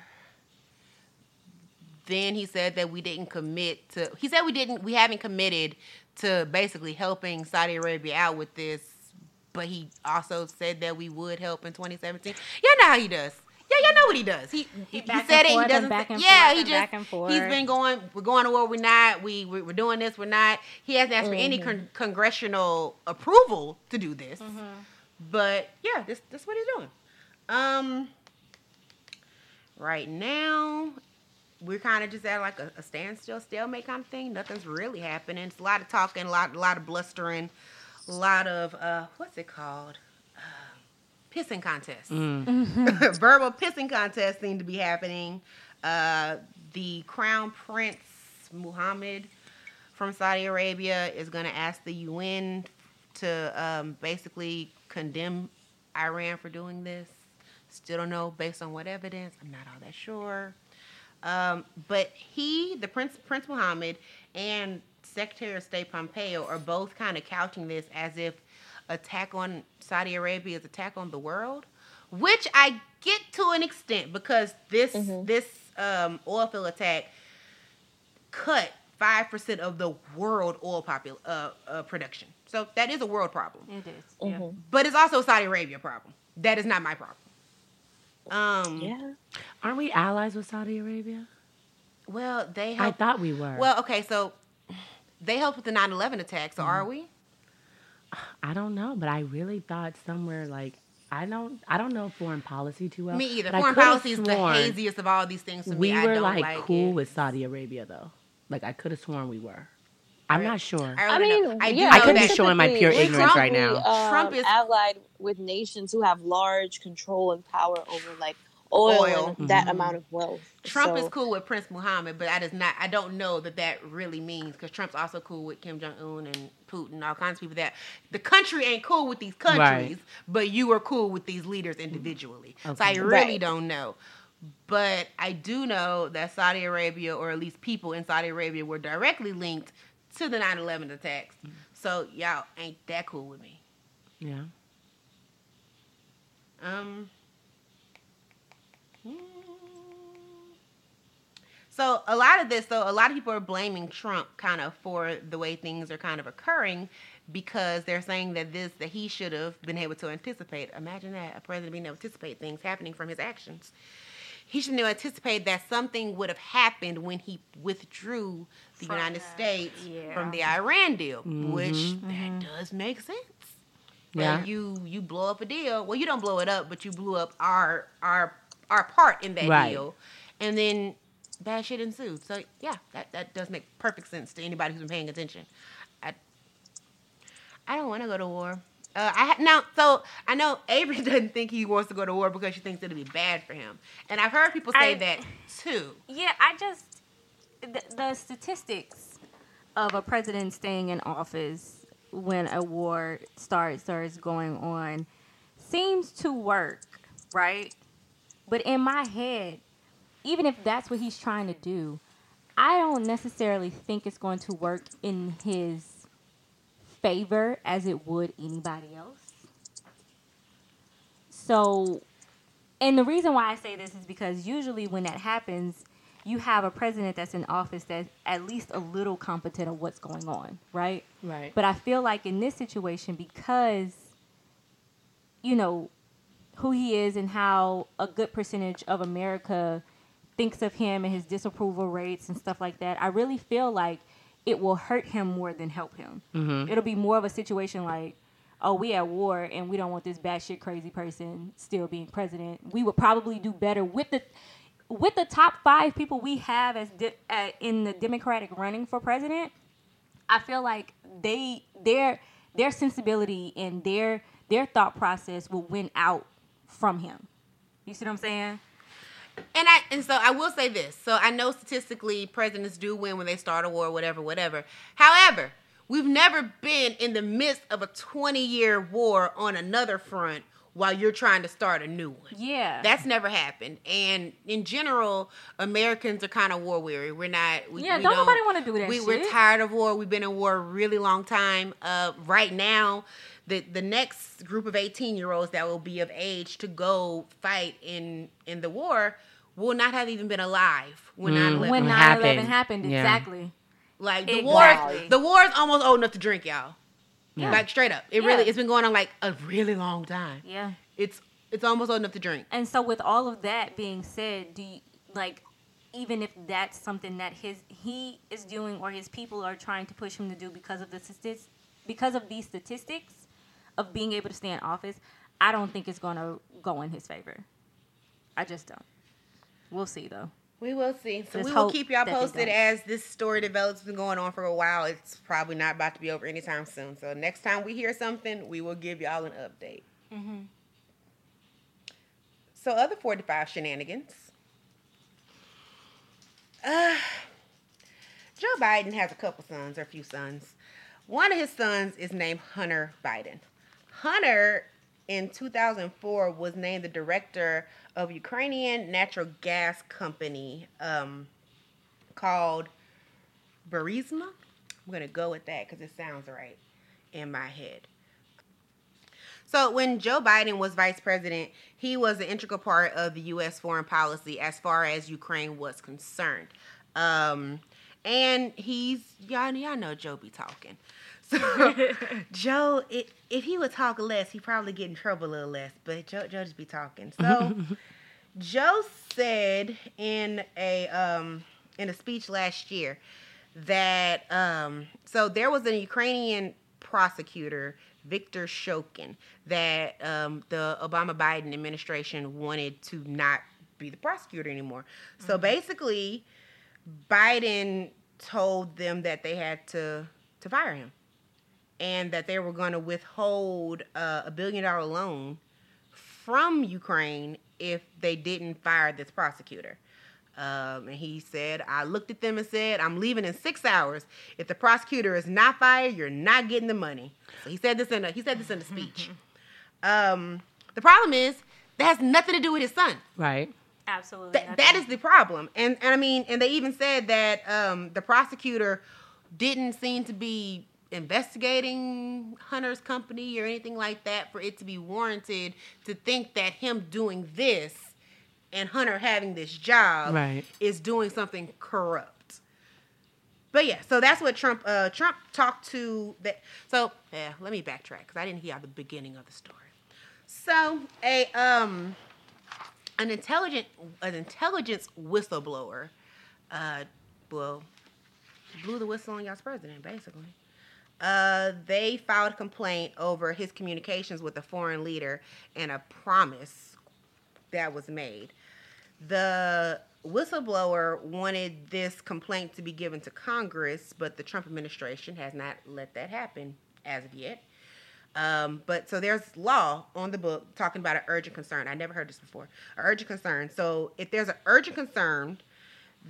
Then he said that we didn't commit to... He said we haven't committed to basically helping Saudi Arabia out with this. But he also said that we would help in 2017. Y'all know how he does. Yeah, y'all know what he does. He said it. He doesn't. Yeah, he just. He's been going. We're going to war. We're not. We're doing this. We're not. He hasn't asked for any congressional approval to do this. Mm-hmm. But yeah, that's what he's doing. Right now, we're kind of just at like a standstill, stalemate kind of thing. Nothing's really happening. It's a lot of talking, a lot of blustering. A lot of, what's it called? Pissing contests. Verbal pissing contests seem to be happening. The Crown Prince Muhammad from Saudi Arabia is going to ask the UN to basically condemn Iran for doing this. Still don't know based on what evidence. I'm not all that sure. But Prince Muhammad and Secretary of State Pompeo are both kind of couching this as if attack on Saudi Arabia is attack on the world, which I get to an extent because this oil field attack cut 5% of the world oil production. So that is a world problem. It is, yeah. But it's also a Saudi Arabia problem. That is not my problem. Aren't we allies with Saudi Arabia? Well, they helped. I thought we were. Well, okay, so. They helped with the 9/11 attack, so are we? I don't know, but I really thought somewhere like I don't know foreign policy too well. Me either. Foreign policy is the haziest of all these things. We were like cool with Saudi Arabia though. Like I could have sworn we were. I'm not sure. I could be showing my pure ignorance right now. Trump is allied with nations who have large control and power over like oil that amount of wealth. Trump is cool with Prince Muhammad, but I don't know that really means, because Trump's also cool with Kim Jong-un and Putin, all kinds of people that the country ain't cool with these countries, but you are cool with these leaders individually. Okay. So I really don't know. But I do know that Saudi Arabia, or at least people in Saudi Arabia, were directly linked to the 9/11 attacks. Mm-hmm. So y'all ain't that cool with me. Yeah. So a lot of this, though, a lot of people are blaming Trump kind of for the way things are kind of occurring, because they're saying that he should have been able to anticipate. Imagine that, a president being able to anticipate things happening from his actions. He should have anticipated that something would have happened when he withdrew the United States from the Iran deal, which that does make sense. Yeah. You blow up a deal. Well, you don't blow it up, but you blew up our part in that deal. And then bad shit ensued. So, yeah, that does make perfect sense to anybody who's been paying attention. I don't want to go to war. So I know Avery doesn't think he wants to go to war because she thinks it'll be bad for him. And I've heard people say that, too. Yeah, the statistics of a president staying in office when a war starts or is going on seems to work, right? But in my head, even if that's what he's trying to do, I don't necessarily think it's going to work in his favor as it would anybody else. So, and the reason why I say this is because usually when that happens, you have a president that's in office that's at least a little competent of what's going on, right? Right. But I feel like in this situation, because, you know, who he is and how a good percentage of America thinks of him and his disapproval rates and stuff like that, I really feel like it will hurt him more than help him. Mm-hmm. It'll be more of a situation like, oh, we at war and we don't want this batshit crazy person still being president. We would probably do better with the top 5 people we have as in the Democratic running for president. I feel like their sensibility and their thought process will win out from him. You see what I'm saying? And so I will say this. So I know statistically presidents do win when they start a war, whatever. However, we've never been in the midst of a 20-year war on another front while you're trying to start a new one. Yeah. That's never happened. And in general, Americans are kind of war weary. We're not... We don't nobody want to do that shit. We're tired of war. We've been in war a really long time. Right now, the next group of 18-year-olds that will be of age to go fight in the war will not have even been alive when 9/11 happened. Exactly. Like, the war is almost old enough to drink, y'all. Yeah. Like, straight up. It's been going on, like, a really long time. Yeah. It's almost old enough to drink. And so with all of that being said, do you, like, even if that's something that he is doing or his people are trying to push him to do because of these statistics of being able to stay in office, I don't think it's going to go in his favor. I just don't. We'll see, though. We will see. So we will keep y'all posted as this story develops. It's been going on for a while. It's probably not about to be over anytime soon. So next time we hear something, we will give y'all an update. Mm-hmm. So other 45 shenanigans. Joe Biden has a couple sons, or a few sons. One of his sons is named Hunter Biden. Hunter, in 2004, was named the director of Ukrainian natural gas company called Burisma. I'm going to go with that because it sounds right in my head. So when Joe Biden was vice president, he was an integral part of the U.S. foreign policy as far as Ukraine was concerned. And he's, y'all know Joe be talking. So Joe, if he would talk less, he'd probably get in trouble a little less. But Joe just be talking. So Joe said in a speech last year that there was a Ukrainian prosecutor, Viktor Shokin, that the Obama-Biden administration wanted to not be the prosecutor anymore. So basically, Biden told them that they had to fire him, and that they were going to withhold a $1 billion loan from Ukraine if they didn't fire this prosecutor. And he said, I looked at them and said, I'm leaving in 6 hours. If the prosecutor is not fired, you're not getting the money. So he said this in a speech. The problem is that has nothing to do with his son. Right. Absolutely. That is the problem. And I mean, and they even said that the prosecutor didn't seem to be investigating Hunter's company or anything like that for it to be warranted to think that him doing this and Hunter having this job is doing something corrupt. But yeah, so that's what Trump talked to. Let me backtrack because I didn't hear the beginning of the story. So an intelligence whistleblower, blew the whistle on y'all's president, basically. They filed a complaint over his communications with a foreign leader and a promise that was made. The whistleblower wanted this complaint to be given to Congress, but the Trump administration has not let that happen as of yet. But so there's law on the book talking about an urgent concern. I never heard this before. An urgent concern. So if there's an urgent concern,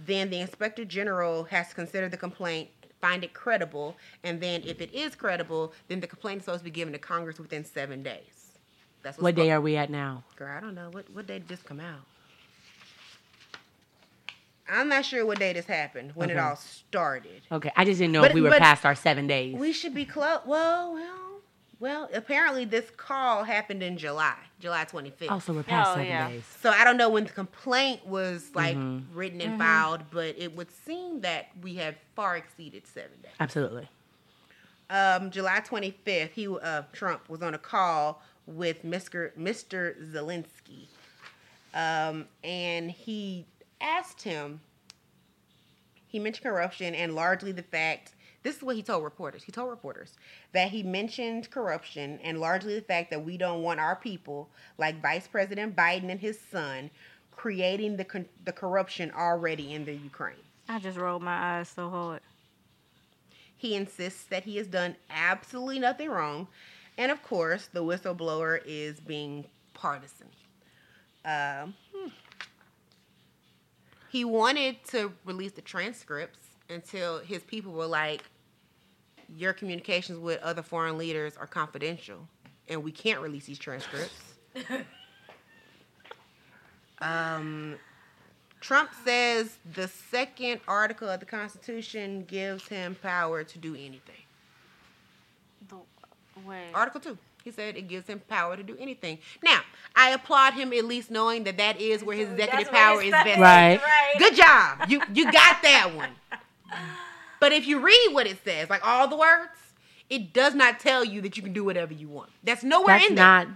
then the Inspector General has to consider the complaint, find it credible, and then if it is credible, then the complaint is supposed to be given to Congress within 7 days. That's what day are we at now? Girl, I don't know. What day did this come out? I'm not sure what day this happened, when it all started. Okay, I just didn't know if we were past our 7 days. We should be close. Well, apparently this call happened in July 25th. Oh, so we're past 7 days. So I don't know when the complaint was written and filed, but it would seem that we have far exceeded 7 days. Absolutely. July 25th, Trump was on a call with Mr. Zelensky, and he asked him. He mentioned corruption and largely the fact. This is what he told reporters. He told reporters that he mentioned corruption and largely the fact that we don't want our people, like Vice President Biden and his son, creating the corruption already in the Ukraine. I just rolled my eyes so hard. He insists that he has done absolutely nothing wrong. And, of course, the whistleblower is being partisan. He wanted to release the transcripts until his people were like, your communications with other foreign leaders are confidential, and we can't release these transcripts. Trump says the second article of the Constitution gives him power to do anything. Article 2. He said it gives him power to do anything. Now, I applaud him at least knowing that is where his executive power is vested. Right. Good job. You got that one. But if you read what it says, like all the words, it does not tell you that you can do whatever you want. It's nowhere in there.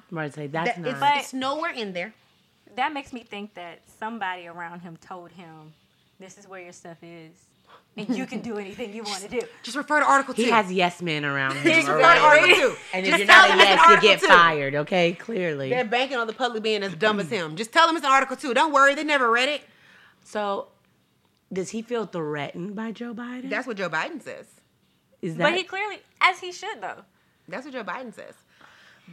That makes me think that somebody around him told him, this is where your stuff is, and you can do anything you want to do. Just refer to Article 2. He has yes men around him. Just refer to Article 2. And if you're not a yes, you get fired, okay? Clearly. They're banking on the public being as dumb as him. Just tell them it's an Article 2. Don't worry. They never read it. So... does he feel threatened by Joe Biden? That's what Joe Biden says. But he clearly, as he should though. That's what Joe Biden says.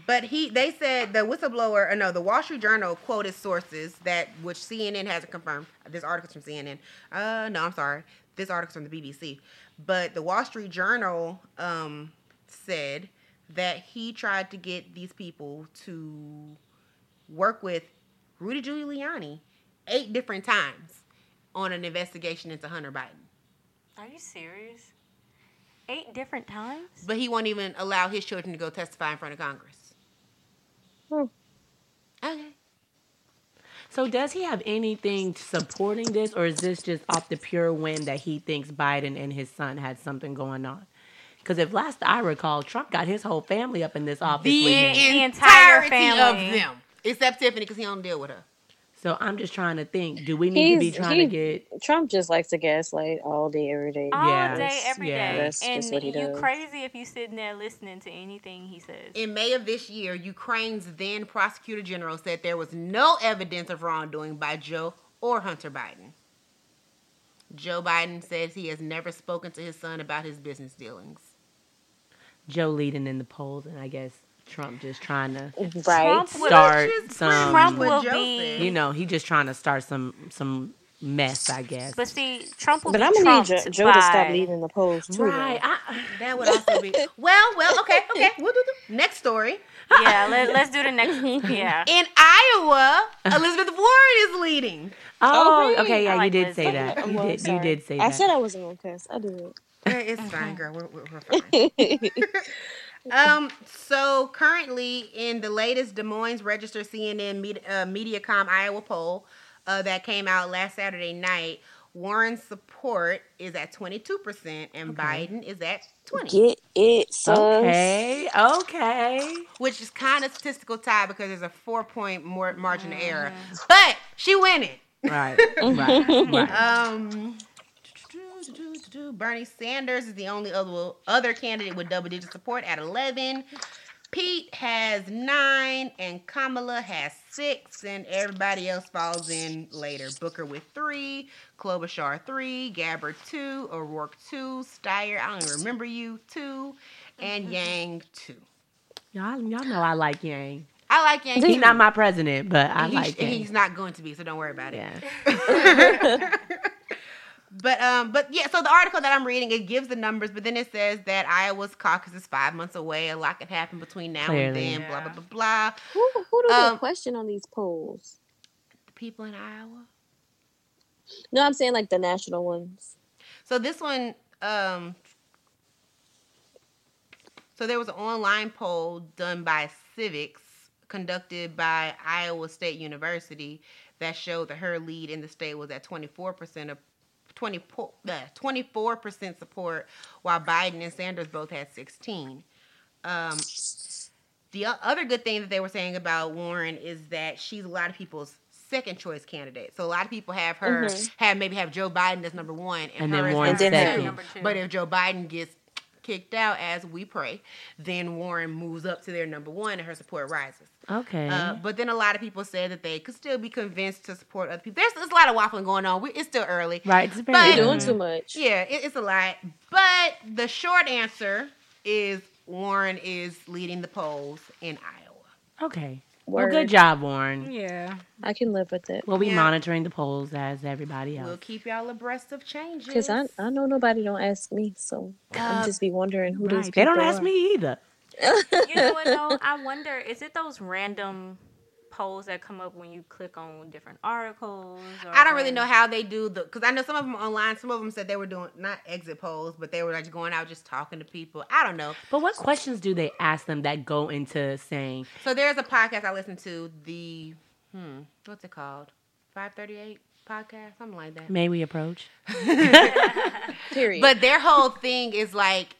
But they said the whistleblower, the Wall Street Journal quoted sources which CNN hasn't confirmed. This article's from CNN. This article's from the BBC. But the Wall Street Journal said that he tried to get these people to work with Rudy Giuliani 8 different times on an investigation into Hunter Biden. Are you serious? 8 different times? But he won't even allow his children to go testify in front of Congress. Okay. So does he have anything supporting this, or is this just off the pure whim that he thinks Biden and his son had something going on? Because if last I recall, Trump got his whole family up in this office with him. The entire family of them. Except Tiffany, because he don't deal with her. So I'm just trying to think, do we need to be trying to get... Trump just likes to gaslight all day, every day. All day, every day. That's just what he does. And you're crazy if you're sitting there listening to anything he says. In May of this year, Ukraine's then Prosecutor General said there was no evidence of wrongdoing by Joe or Hunter Biden. Joe Biden says he has never spoken to his son about his business dealings. Joe leading in the polls, and I guess Trump just trying to start some. Trump will be, you know, he just trying to start some mess, I guess. But see, Trump will be trumped. But I'm gonna need Joe to stop leading the polls too. Right, that would also be well, okay. We'll do the next story. Yeah, let's do the next one. Yeah. In Iowa, Elizabeth Warren is leading. Oh, okay, yeah, you did say that. You did say that. I said I wasn't on test. I did. It's fine, girl. We're fine. So currently in the latest Des Moines Register CNN MediaCom Iowa poll that came out last Saturday night, Warren's support is at 22% and Biden is at 20%. Get it, sis. Okay. Which is kind of statistical tie because there's a 4-point more margin of error. But she winning. Right. Bernie Sanders is the only other candidate with double-digit support at 11. Pete has 9, and Kamala has 6, and everybody else falls in later. Booker with 3, Klobuchar 3, Gabbard 2, O'Rourke 2, Steyer, I don't even remember you, 2, and Yang 2. Y'all know I like Yang. He's not my president, but I like Yang. He's not going to be, so don't worry about it. But yeah, so the article that I'm reading, it gives the numbers, but then it says that Iowa's caucus is 5 months away. A lot could happen between now and then, blah, blah, blah, blah. Who do they question on these polls? The people in Iowa? No, I'm saying like the national ones. So this one, so there was an online poll done by Civics, conducted by Iowa State University, that showed that her lead in the state was at 24% of 24% support, while Biden and Sanders both had 16%. The other good thing that they were saying about Warren is that she's a lot of people's second choice candidate. So a lot of people have her have Joe Biden as number one and her as number two. But if Joe Biden gets kicked out, as we pray, then Warren moves up to their number one and her support rises. Okay. But then a lot of people said that they could still be convinced to support other people. There's a lot of waffling going on. It's still early. Right. You're doing too much. Yeah, it's a lot. But the short answer is Warren is leading the polls in Iowa. Okay. Word. Well, good job, Warren. Yeah. I can live with it. We'll be monitoring the polls as everybody else. We'll keep y'all abreast of changes. Because I know nobody don't ask me, so I'm just be wondering who these people are. They don't ask me either. You know what, though? I wonder, is it those random polls that come up when you click on different articles? I don't really know how they do because I know some of them online, some of them said they were doing, not exit polls, but they were like going out just talking to people. I don't know. But what questions do they ask them that go into saying? So there's a podcast I listen to, the, what's it called? 538 podcast? Something like that. May We Approach? Period. But their whole thing is like,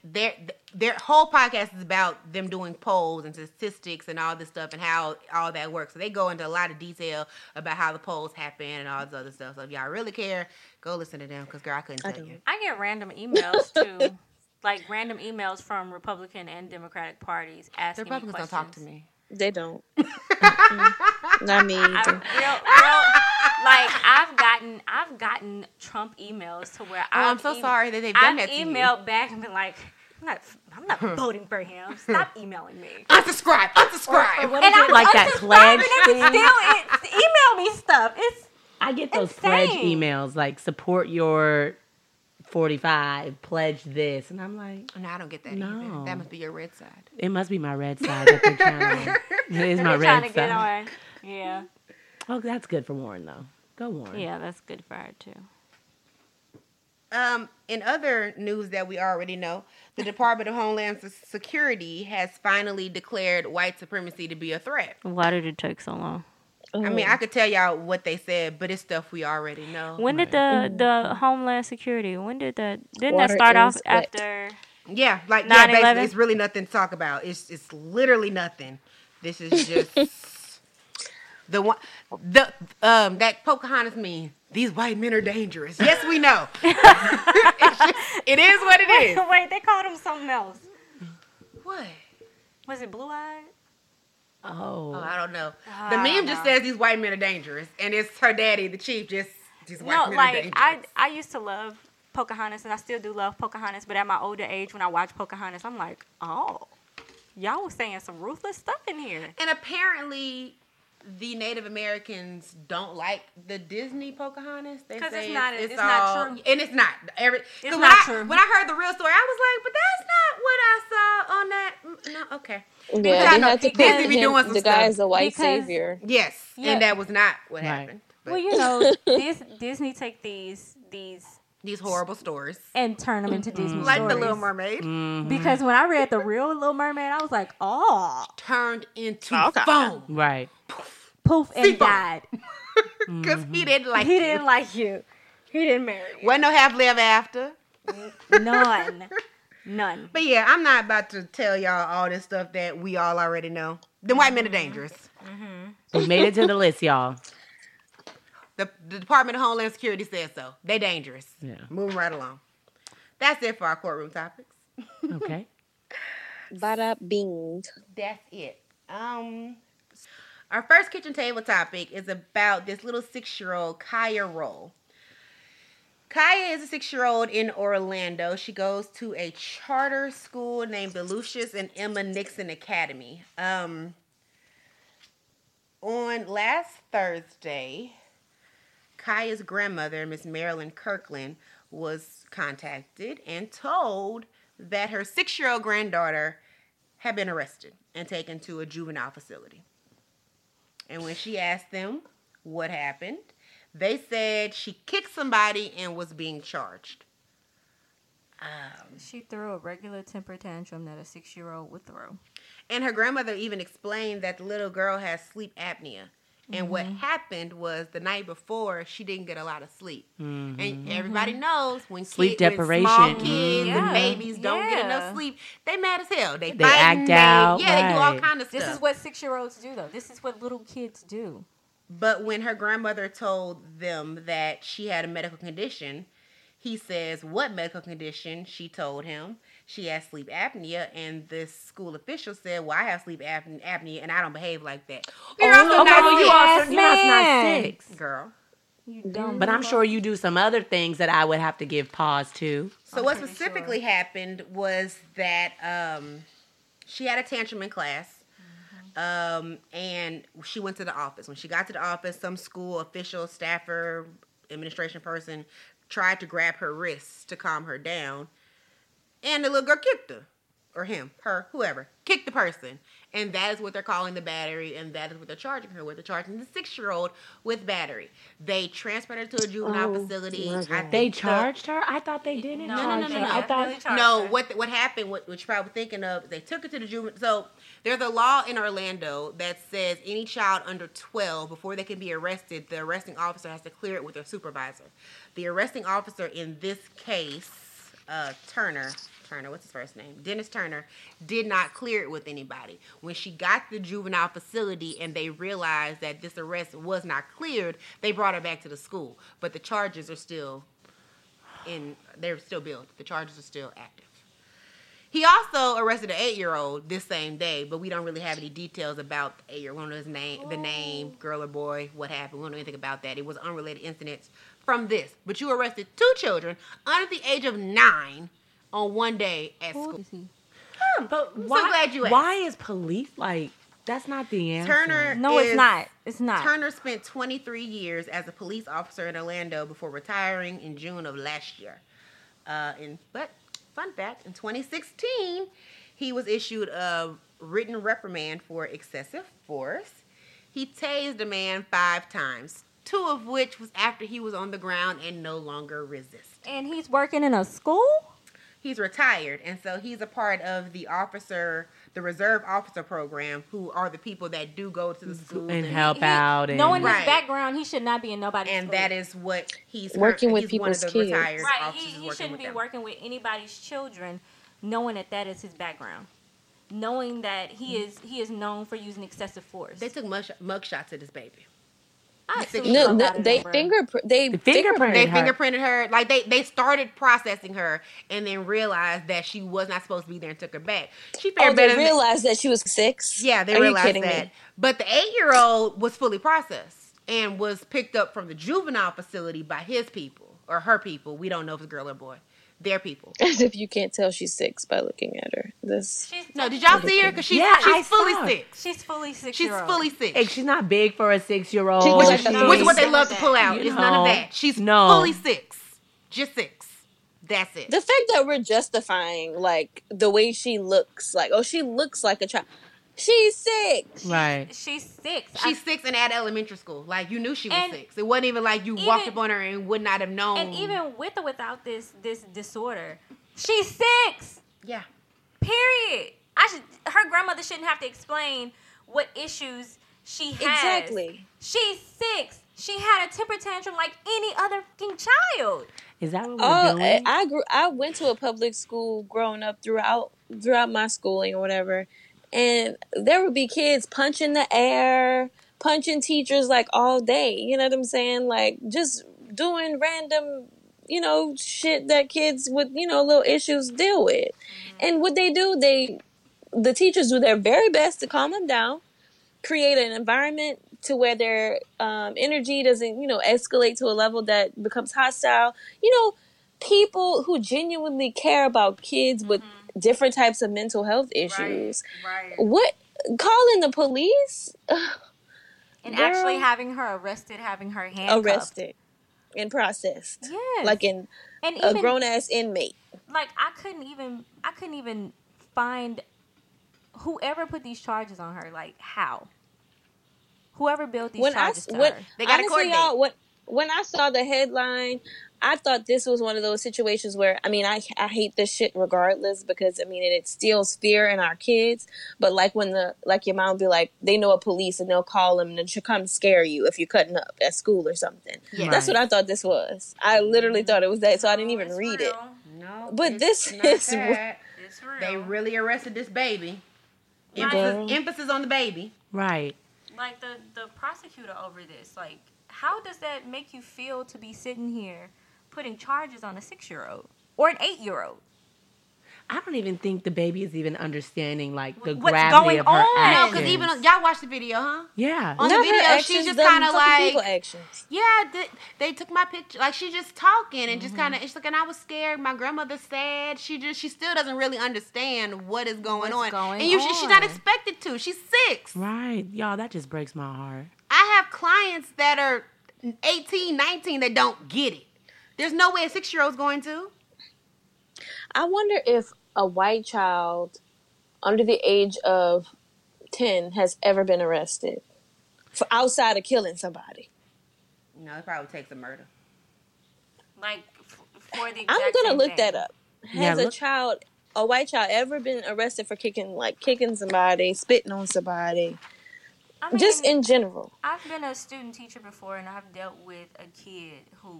their whole podcast is about them doing polls and statistics and all this stuff and how all that works. So they go into a lot of detail about how the polls happen and all this other stuff. So if y'all really care, go listen to them because, girl, I couldn't tell you. I get random emails, too. Like, random emails from Republican and Democratic parties asking me questions. The Republicans don't talk to me. They don't. Not me either. Like, I've gotten Trump emails to where I'm so sorry that they've done that to you. I've emailed back and been like, I'm not voting for him. Stop emailing me. Unsubscribe. Or and I'm like that pledge thing. It's email me stuff. I get those pledge emails like support your 45, pledge this, and I'm like, no, I don't get that either. That must be your red side. It must be my red side. It is my red side. Trying to get on. Yeah. Oh, that's good for Warren though. Go Warren. Yeah, that's good for her too. In other news that we already know, the Department of Homeland Security has finally declared white supremacy to be a threat. Why did it take so long? Ooh. I mean, I could tell y'all what they said, but it's stuff we already know. When did the Homeland Security, didn't that start off after 9/11? Yeah, like, yeah, basically, it's really nothing to talk about. It's literally nothing. This is just the that Pocahontas meme. These white men are dangerous. Yes, we know. It is what it is. Wait, they called him something else. What? Was it blue-eyed? Oh. I don't know. The meme just says these white men are dangerous. And it's her daddy, the chief, just these white men are dangerous. I used to love Pocahontas, and I still do love Pocahontas. But at my older age, when I watch Pocahontas, I'm like, oh. Y'all was saying some ruthless stuff in here. And apparently, the Native Americans don't like the Disney Pocahontas. Because it's not true. And it's not. It's not true. When I heard the real story, I was like, but that's not what I saw on that. No, okay. Yeah, they had to Disney be doing some stuff. The guy is a white savior. Yes, yeah. And that was not what happened. But. Well, you know, Disney take these horrible stories and turn them into Disney like stories. The Little Mermaid. Mm-hmm. Because when I read the real Little Mermaid, I was like, oh. Turned into foam. Right. Poof and died. Because he didn't like you. He didn't like you. He didn't marry you. Wasn't no half-live after. None. But yeah, I'm not about to tell y'all all this stuff that we all already know. The white men are dangerous. We made it to the list, y'all. The Department of Homeland Security says so. They dangerous. Yeah. Moving right along. That's it for our courtroom topics. Okay. Bada bing. That's it. Our first kitchen table topic is about this little 6-year-old Kaya Roll. Kaya is a 6-year-old in Orlando. She goes to a charter school named the Lucius and Emma Nixon Academy. On last Thursday, Kaya's grandmother, Miss Marilyn Kirkland, was contacted and told that her 6-year-old granddaughter had been arrested and taken to a juvenile facility. And when she asked them what happened, they said she kicked somebody and was being charged. She threw a regular temper tantrum that a 6-year-old would throw. And her grandmother even explained that the little girl has sleep apnea. And what happened was the night before, she didn't get a lot of sleep. Mm-hmm. And everybody knows when sleep deprivation, small kids and babies don't get enough sleep, they mad as hell. They act out. Yeah, they do all kind of stuff. This is what 6-year-olds do, though. This is what little kids do. But when her grandmother told them that she had a medical condition, he says, what medical condition? She told him she has sleep apnea, and this school official said, well, I have sleep apnea, and I don't behave like that. You're also not 6, girl. You dumb. But I'm sure you do some other things that I would have to give pause to. So what specifically happened was that she had a tantrum in class. And she went to the office. When she got to the office, some school official, staffer, administration person tried to grab her wrists to calm her down. And the little girl kicked her. Or him, her, whoever. Kicked the person. And that is what they're calling the battery. And that is what they're charging her with. They're charging the 6-year-old with battery. They transferred her to a juvenile facility. They charged her? I thought they didn't. No. What happened, what you're probably thinking of, they took her to the juvenile. So there's a law in Orlando that says any child under 12, before they can be arrested, the arresting officer has to clear it with their supervisor. The arresting officer in this case, Turner, what's his first name? Dennis Turner did not clear it with anybody. When she got to the juvenile facility and they realized that this arrest was not cleared, they brought her back to the school. But the charges are still they're still billed. The charges are still active. He also arrested an 8-year-old this same day, but we don't really have any details about the 8-year-old. We don't know the name, girl or boy, what happened. We don't know anything about that. It was unrelated incidents from this. But you arrested 2 children under the age of 9 on one day at school. But why, so glad you asked. Why is police like, that's not the answer. It's not. Turner spent 23 years as a police officer in Orlando before retiring in June of last year. But fun fact, in 2016, he was issued a written reprimand for excessive force. He tased a man 5 times, 2 of which was after he was on the ground and no longer resisted. And he's working in a school? He's retired, and so he's a part of the reserve officer program, who are the people that do go to the school and help out. Knowing his background, he should not be in nobody's school. And that is what he's working with people's kids. Right, he shouldn't be working with anybody's children, knowing that is his background. Knowing that he is known for using excessive force. They took mug shots at this baby. They fingerprinted her. Like they started processing her and then realized that she was not supposed to be there and took her back. They realized that she was 6. Yeah, they realized that. Me? But the 8-year-old was fully processed and was picked up from the juvenile facility by his people or her people. We don't know if it's a girl or boy. their people. As if you can't tell she's six by looking at her. Did y'all see her? Because she's fully six. She's fully 6 years old. She's fully six. And she's not big for a 6 year old. Which is what they love to pull out. It's none of that. She's fully six. Just six. That's it. The fact that we're justifying, like, the way she looks, like, oh, she looks like a child. She's six. Right. She's six. She's six and at elementary school. Like, you knew she was six. It wasn't even like you walked up on her and would not have known. And even with or without this disorder, she's six. Yeah. Period. Her grandmother shouldn't have to explain what issues she has. Exactly. She's six. She had a temper tantrum like any other fucking child. Is that what we're doing? I went to a public school growing up throughout my schooling or whatever. And there would be kids punching the air, punching teachers, like, all day. You know what I'm saying? Like, just doing random, you know, shit that kids with, you know, little issues deal with. And what they do, the teachers do their very best to calm them down, create an environment to where their energy doesn't, you know, escalate to a level that becomes hostile. You know, people who genuinely care about kids with different types of mental health issues. Right. What? Calling the police? And girl, actually having her arrested, having her handcuffed. Arrested. And processed. Yes. Like a grown-ass inmate. Like, I couldn't even find whoever put these charges on her. Like, how? Whoever built these charges to her. They got to coordinate. Honestly, y'all, when I saw the headline, I thought this was one of those situations where, I mean, I hate this shit regardless because, I mean, it steals fear in our kids. But, like, when your mom be like, they know a police and they'll call them and she'll come scare you if you're cutting up at school or something. Yeah. Right. That's what I thought this was. I literally thought it was that, so I didn't even read it. No, but this is... It's real. They really arrested this baby. Like, emphasis on the baby. Right. Like, the prosecutor over this, like, how does that make you feel to be sitting here putting charges on a 6-year-old or an 8-year-old? I don't even think the baby is even understanding, like, the gravity of her actions. No, because even y'all watched the video, huh? Yeah. On the video, she's just kind of like, yeah, they took my picture. Like, she's just talking and just kind of, it's like, and I was scared. My grandmother's sad. She still doesn't really understand what is going on. She's not expected to. She's six. Right. Y'all, that just breaks my heart. I have clients that are 18, 19 that don't get it. There's no way a 6-year-old's going to. I wonder if a white child under the age of 10 has ever been arrested for outside of killing somebody. No, it probably takes a murder. Like, for the exact I'm going to look that up. Has a white child ever been arrested for kicking somebody, spitting on somebody? I mean, just in general. I've been a student teacher before, and I've dealt with a kid who,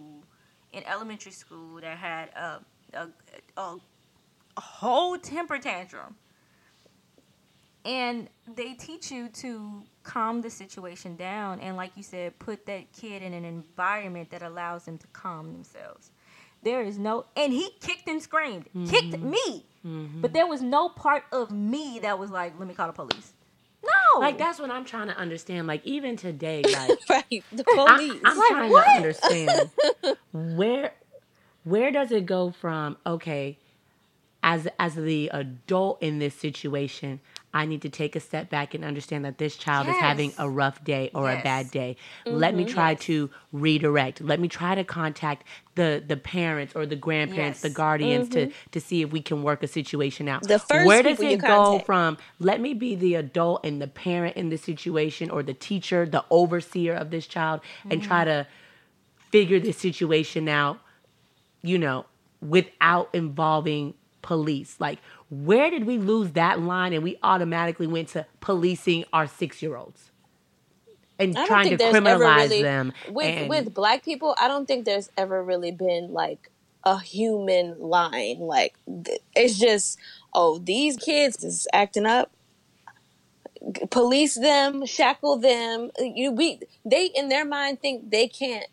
in elementary school, that had a whole temper tantrum. And they teach you to calm the situation down and, like you said, put that kid in an environment that allows them to calm themselves. There is no... And he kicked and screamed. Mm-hmm. Kicked me. Mm-hmm. But there was no part of me that was like, let me call the police. No. Like, that's what I'm trying to understand. Like, even today, like... Right. The police. I'm like, trying to understand where does it go from, okay, as the adult in this situation, I need to take a step back and understand that this child is having a rough day or a bad day. Mm-hmm. Let me try to redirect. Let me try to contact the parents or the grandparents, the guardians, to see if we can work a situation out. Where does it go from, let me be the adult and the parent in this situation or the teacher, the overseer of this child, and try to figure this situation out, you know, without involving police. Like, where did we lose that line and we automatically went to policing our 6-year-olds and trying to criminalize them? With black people, I don't think there's ever really been, like, a human line. Like, it's just, oh, these kids is acting up. Police them, shackle them. They, in their mind, think they can't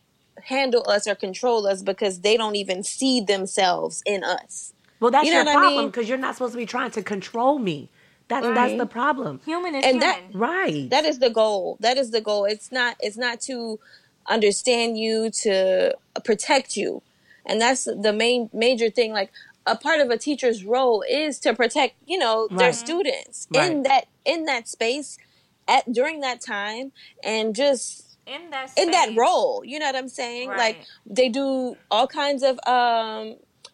handle us or control us because they don't even see themselves in us. Well, that's your problem because you're not supposed to be trying to control me. That's the problem. Human is human. That is the goal. That is the goal. It's not to understand you, to protect you. And that's the main major thing. Like, a part of a teacher's role is to protect, you know, their students in that space at during that time, and just in that role. You know what I'm saying? Right. Like, they do all kinds of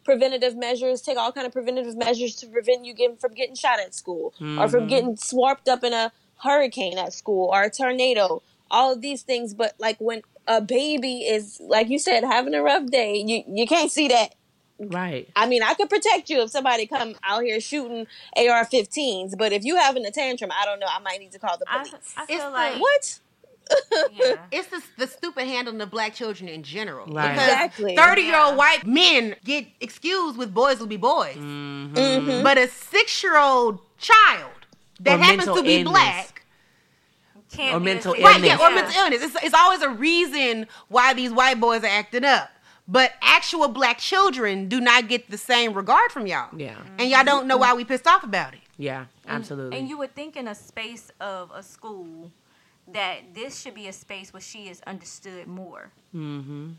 preventative measures, take all kinds of preventative measures to prevent you from getting shot at school, mm-hmm. or from getting swarmed up in a hurricane at school, or a tornado, all of these things. But like, when a baby is, like you said, having a rough day, you can't see that. Right. I mean, I could protect you if somebody come out here shooting AR-15s, but if you having a tantrum, I don't know, I might need to call the police. I feel it's like... What? Yeah. It's the stupid handling of black children in general. Right. Because 30-year-old white men get excused with boys will be boys. Mm-hmm. Mm-hmm. But a 6-year-old child that happens to be black... Can't or be mental illness. Right, or mental illness. It's always a reason why these white boys are acting up. But actual black children do not get the same regard from y'all. Yeah. And y'all don't know why we pissed off about it. Yeah, absolutely. And you would think in a space of a school that this should be a space where she is understood more. Mm-hmm.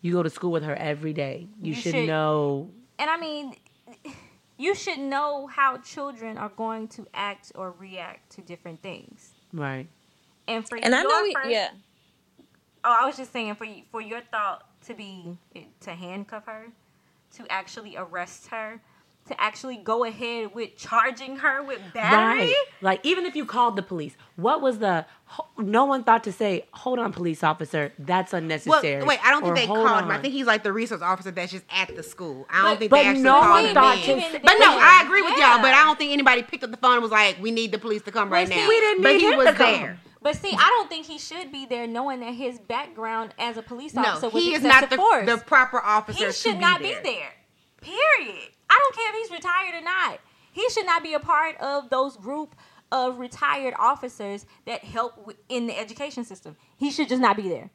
You go to school with her every day. You should know. And I mean, you should know how children are going to act or react to different things. Right. And for I was just saying, for your thought to handcuff her, to actually arrest her, to actually go ahead with charging her with battery. Right. Like, even if you called the police, what was no one thought to say, hold on, police officer, that's unnecessary. Well, wait, I don't think they called him. I think he's like the resource officer that's just at the school. I don't think they actually called him. I agree with y'all, but I don't think anybody picked up the phone and was like, we need the police to come right now. We didn't need him to come. There. But see, I don't think he should be there, knowing that his background as a police officer was excessive force. He is not the proper officer. He should not be there. Period. I don't care if he's retired or not. He should not be a part of those group of retired officers that help in the education system. He should just not be there.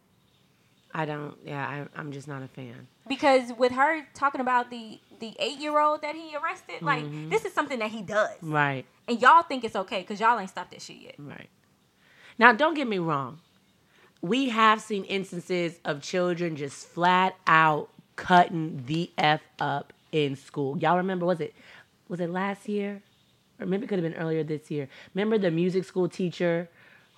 I'm just not a fan. Because with her talking about the 8-year-old that he arrested, like, mm-hmm. this is something that he does. Right. And y'all think it's okay because y'all ain't stopped that shit yet. Right. Now, don't get me wrong. We have seen instances of children just flat out cutting the F up in school. Y'all remember, was it last year? Or maybe it could have been earlier this year. Remember the music school teacher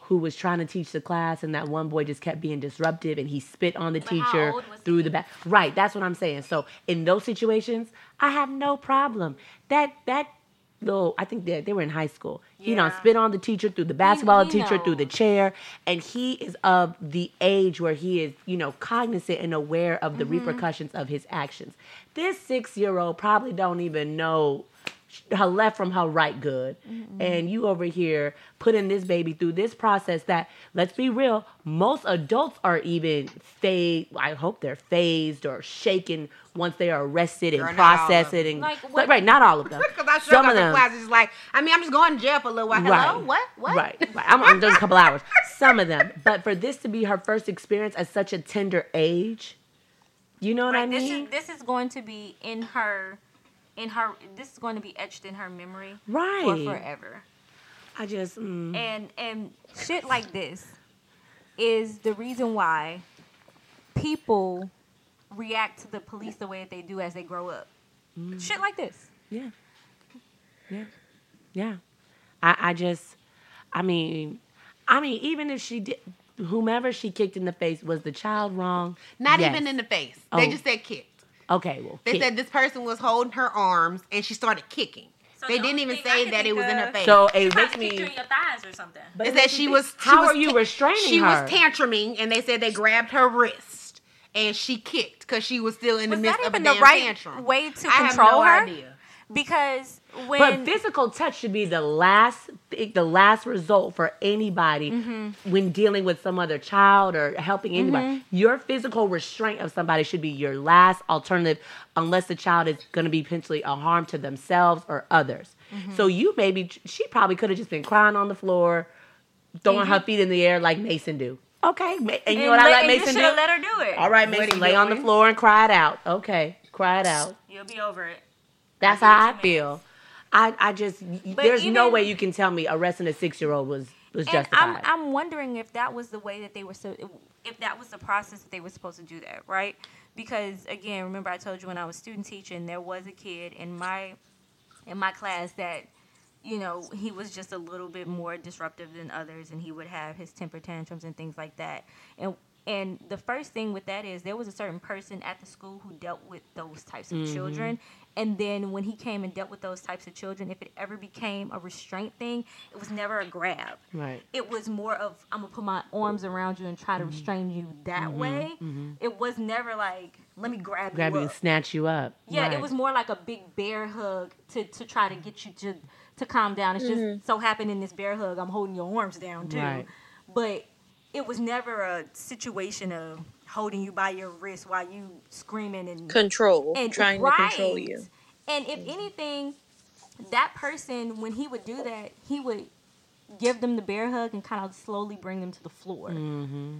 who was trying to teach the class, and that one boy just kept being disruptive and he spit on the teacher through the back. Right, that's what I'm saying. So in those situations, I have no problem. That little, I think they were in high school. Yeah. He done spit on the teacher, through the basketball teacher, through the chair, and he is of the age where he is, cognizant and aware of the mm-hmm. repercussions of his actions. This 6-year-old probably don't even know her left from her right good, mm-hmm. and you over here putting this baby through this process that, let's be real, most adults are even I hope they're phased or shaken once they are arrested and processed and not all of them. Because I sure got the classes like, I mean, I'm just going to jail for a little while. Right. Hello, what? Right. I'm just a couple hours. Some of them, but for this to be her first experience at such a tender age, you know what I mean? This is going to be this is going to be etched in her memory for forever. I just and shit like this is the reason why people react to the police the way that they do as they grow up. Mm. Shit like this. Yeah. I mean, even if she did, whomever she kicked in the face, was the child wrong? Not even in the face. Oh. They just said kick. Okay, well, they said this person was holding her arms and she started kicking. So they didn't even say that it was in her face. So it makes me through your thighs or something. But it said she was restraining her? She was tantruming, and they said they grabbed her wrist and she kicked because she was still in the midst of a damn tantrum. Was that even the right way to control her? I have no idea. Because but physical touch should be the last result for anybody mm-hmm. when dealing with some other child or helping anybody. Mm-hmm. Your physical restraint of somebody should be your last alternative, unless the child is going to be potentially a harm to themselves or others. Mm-hmm. So she probably could have just been crying on the floor, throwing mm-hmm. her feet in the air like Mason do. Okay, and you know what I let Mason do? You should have let her do it. All right, Mason, lay on the floor and cry it out. Okay, cry it out. You'll be over it. That's how I feel. There's no way you can tell me arresting a 6-year-old was justified. I'm wondering if that was the way that they were, if that was the process that they were supposed to do that, right? Because, again, remember I told you when I was student teaching, there was a kid in my class that, you know, he was just a little bit more disruptive than others, and he would have his temper tantrums and things like that. And the first thing with that is there was a certain person at the school who dealt with those types of mm-hmm. children. And then when he came and dealt with those types of children, if it ever became a restraint thing, it was never a grab. Right. It was more of, I'm going to put my arms around you and try to mm-hmm. restrain you that mm-hmm. way. Mm-hmm. It was never like, let me grab you and snatch you up. Yeah, right. It was more like a big bear hug to try to get you to calm down. It's mm-hmm. just so happened in this bear hug, I'm holding your arms down too. Right. But it was never a situation of holding you by your wrist while you screaming and trying to control you. And if anything, that person, when he would do that, he would give them the bear hug and kind of slowly bring them to the floor. Mm-hmm.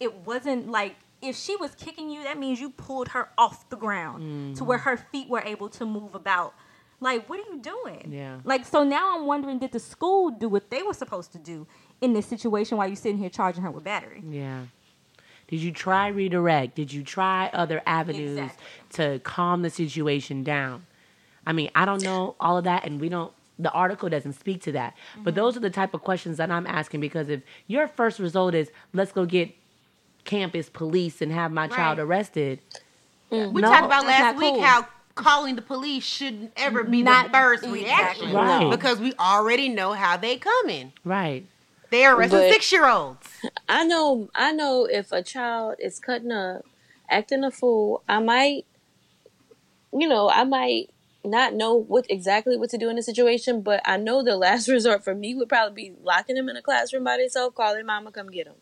It wasn't like, if she was kicking you, that means you pulled her off the ground mm-hmm. to where her feet were able to move about. Like, what are you doing? Yeah. Like, so now I'm wondering, did the school do what they were supposed to do in this situation while you're sitting here charging her with battery? Yeah. Did you try redirect? Did you try other avenues to calm the situation down? I mean, I don't know all of that, and the article doesn't speak to that. Mm-hmm. But those are the type of questions that I'm asking, because if your first result is, let's go get campus police and have my child arrested. Mm. We talked about last week how calling the police shouldn't ever be the first reaction. Right. Because we already know how they coming. Right. They arrested 6-year-olds. I know if a child is cutting up, acting a fool, I might not know exactly what to do in the situation, but I know the last resort for me would probably be locking them in a classroom by themselves, calling mama, come get them.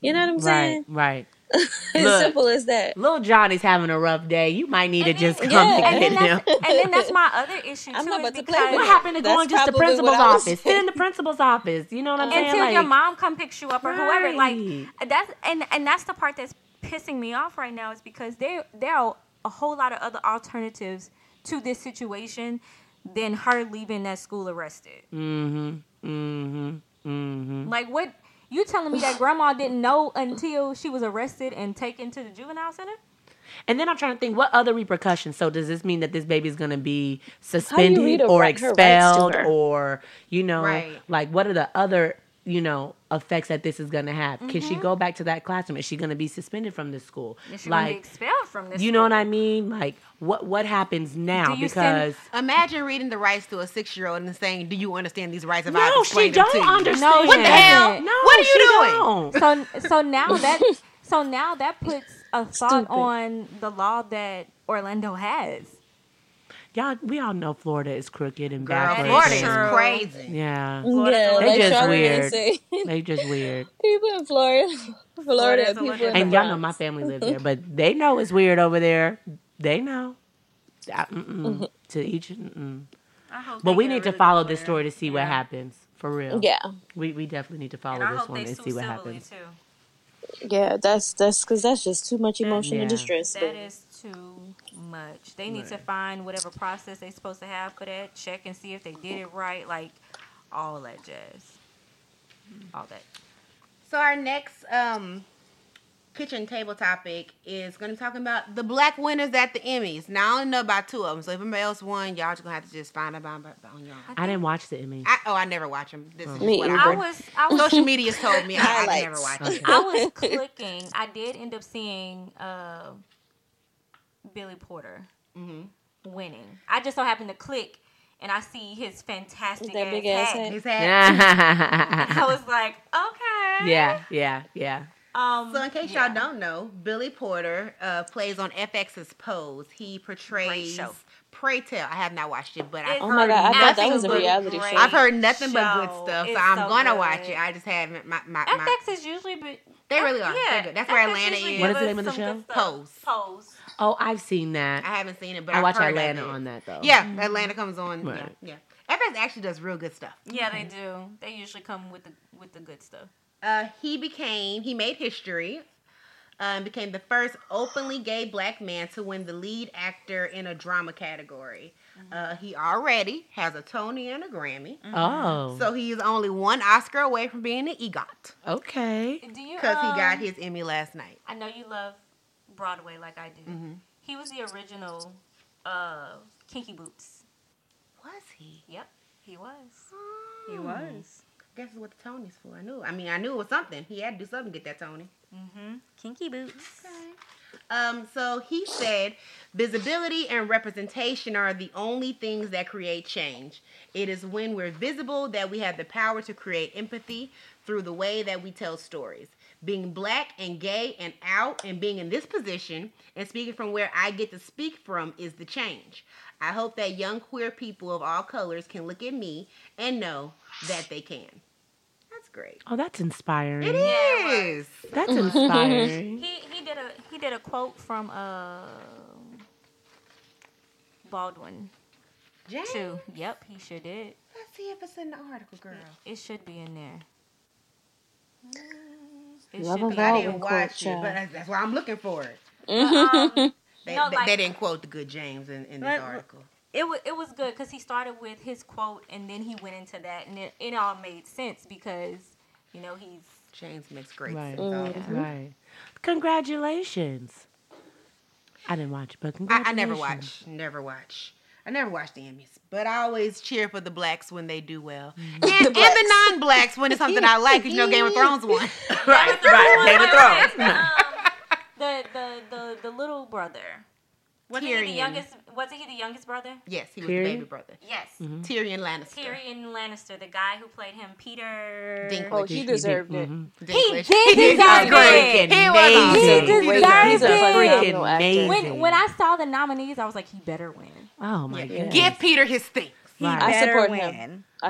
You know what I'm saying? Right. As simple as that. Little Johnny's having a rough day. You might need to just come to get him. And then that's my other issue, too. I'm not about to play with what happened to going just to the principal's office? Sit in the principal's office. You know what I'm saying? Until your mom come picks you up or whoever. Like that's and that's the part that's pissing me off right now, is because there are a whole lot of other alternatives to this situation than her leaving that school arrested. Mm-hmm. Mm-hmm. Mm-hmm. Like, what? You telling me that grandma didn't know until she was arrested and taken to the juvenile center? And then I'm trying to think, what other repercussions? So does this mean that this baby's going to be suspended or expelled or, like, what are the other, effects that this is going to have? Mm-hmm. Can she go back to that classroom? Is she going to be suspended from this school? Is she going to be expelled from this school? You know what I mean? Like, what happens now? Because imagine reading the rights to a 6-year-old and saying, do you understand these rights? No, she don't understand. No, what the hell? No, what are you doing? So now that puts a thought on the law that Orlando has. Y'all, we all know Florida is crooked and bad. Florida is crazy. Yeah. They just weird. People in Florida people in Florida. And y'all know my family live there, but they know it's weird over there. They know. To each. But we need to follow this story to see what happens. For real. Yeah. We definitely need to follow this one and see what happens. Too. Yeah, that's because that's just too much emotional distress. That is too much. They need to find whatever process they're supposed to have for that, check and see if they did it right, like all that jazz. All that. So our next kitchen table topic is going to be talking about the black winners at the Emmys. Now, I only know about 2 of them, so if anybody else won, y'all just going to have to just find out about y'all. I didn't watch the Emmys. I never watch them. I was social media's told me I never watch them. I was clicking. I did end up seeing Billy Porter winning. I just so happened to click and I see his fantastic hat. I was like, okay. Yeah. So in case y'all don't know, Billy Porter plays on FX's Pose. He portrays Pray Tell. I have not watched it, but I thought that was a reality show. I've heard nothing but good stuff, so I'm gonna watch it. I just haven't. My FX is usually, but they really are. Yeah, good. That's where Atlanta is. What is the name of the show? Pose. Oh, I've seen that. I haven't seen it, but I watch Atlanta on that though. Yeah, mm-hmm. Atlanta comes on. Right. Yeah. FX actually does real good stuff. Yeah, they do. They usually come with the good stuff. He made history, became the first openly gay black man to win the lead actor in a drama category. Mm-hmm. He already has a Tony and a Grammy. Mm-hmm. Oh. So he is only 1 Oscar away from being an EGOT. Okay. Because he got his Emmy last night. I know you love Broadway like I do. Mm-hmm. He was the original Kinky Boots. Was he? Yep, he was. Oh. He was. That's what the Tony's for. I knew. I mean, I knew it was something. He had to do something to get that Tony. Mm-hmm. Kinky Boots. Okay. So he said, visibility and representation are the only things that create change. It is when we're visible that we have the power to create empathy through the way that we tell stories. Being black and gay and out and being in this position and speaking from where I get to speak from is the change. I hope that young queer people of all colors can look at me and know that they can. Great. Oh, that's inspiring. It is. Yeah, that's inspiring. He did a quote from Baldwin. Jane? Too. Yep, he sure did. Let's see if it's in the article, girl. It should be in there. It should be. I didn't watch it, but that's why I'm looking for it. They didn't quote the good James in this article. It was good because he started with his quote and then he went into that and it all made sense because, you know, he's... James makes great sense. Mm-hmm. Right. Congratulations. I didn't watch, but congratulations. I never watch. I never watch the Emmys, but I always cheer for the blacks when they do well. Mm-hmm. And the non-blacks when it's something I like because, you know, Game of Thrones won. Right, Game of Thrones. The little brother. Wasn't he the youngest? Wasn't he the youngest brother? Yes, he was the baby brother. Yes, mm-hmm. Tyrion Lannister, the guy who played him, Peter. Dinklage. Oh, he deserved it. Mm-hmm. He did deserve it. He was amazing. When I saw the nominees, I was like, he better win. Oh my god! Give Peter his things. I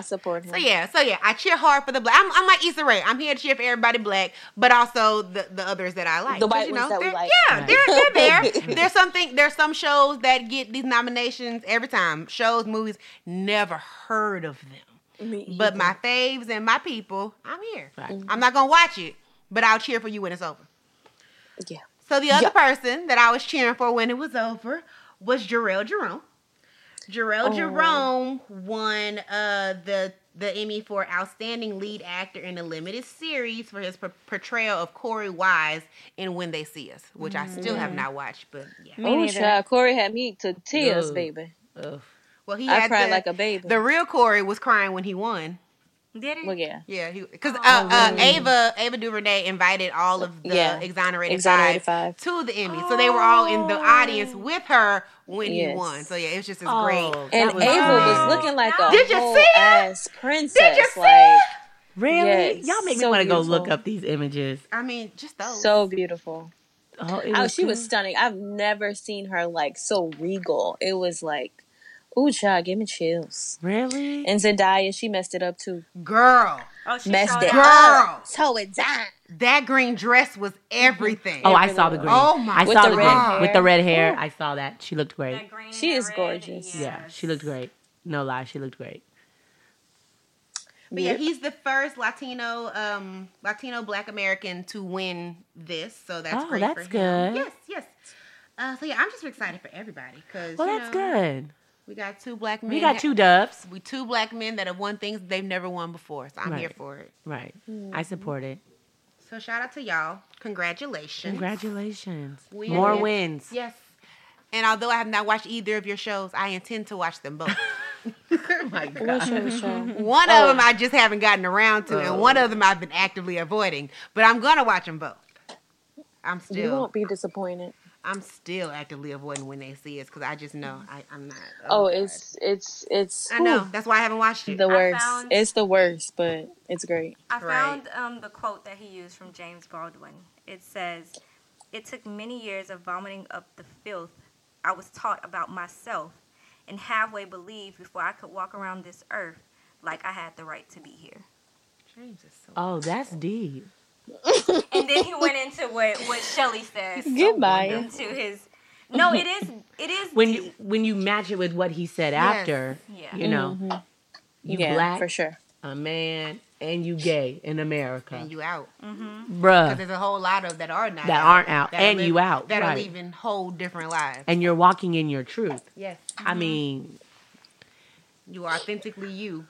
support him. So yeah, I cheer hard for the black. I'm like Issa Rae. I'm here to cheer for everybody black, but also the others that I like. The white ones that we like. Yeah, they're there. There's some shows that get these nominations every time. Shows, movies, never heard of them. But my faves and my people, I'm here. Right. Mm-hmm. I'm not gonna watch it, but I'll cheer for you when it's over. Yeah. So the other person that I was cheering for when it was over was Jarrell Jerome. Jerome won the Emmy for Outstanding Lead Actor in a Limited Series for his portrayal of Corey Wise in When They See Us, which I still have not watched, but yeah. Oh, child, Corey had me to tears, baby. Ugh. Well, I cried like a baby. The real Corey was crying when he won. Did he? Well, yeah. Yeah, because Ava DuVernay invited all of the Exonerated Five to the Emmy. So they were all in the audience with her when he won. So, yeah, it was just as great. And Ava was looking like a whole-ass princess. Did you see it? Really? Yes. Y'all make me want to go look up these images. I mean, just those. So beautiful. Oh, she was stunning. I've never seen her, like, so regal. It was like... Ooh, child, give me chills. Really? And Zendaya, she messed it up too. Girl. Oh, she messed it up. So it's done. That green dress was everything. Oh, I saw the green. Oh, my God. I saw the green. With the red hair, I saw that. She looked great. She is gorgeous. Yes. Yeah, she looked great. No lie, she looked great. But yeah, he's the first Latino Black American to win this, so that's great for him. Good. Yes. So yeah, I'm just excited for everybody. That's good. We got two black men. We got two dubs. We two black men that have won things they've never won before. So I'm here for it. Right. Mm-hmm. I support it. So shout out to y'all. Congratulations. More wins. Yes. And although I have not watched either of your shows, I intend to watch them both. Oh my God. One of them I just haven't gotten around to, and one of them I've been actively avoiding. But I'm going to watch them both. You won't be disappointed. I'm still actively avoiding When They See Us because I just know I'm not. Oh, it's. I know. That's why I haven't watched it. It's the worst, but it's great. I found the quote that he used from James Baldwin. It says, "It took many years of vomiting up the filth I was taught about myself and halfway believed before I could walk around this earth like I had the right to be here." James is so. Oh, that's deep. And then he went into what Shelley says. Goodbye. Into his. No, it is. When you match it with what he said after, you know, you black for sure, a man, and you gay in America, and you out, bruh. Because there's a whole lot of that are not that out, aren't out, that and live, you out that are living whole different lives, and you're walking in your truth. Yes, I mean, you are authentically you,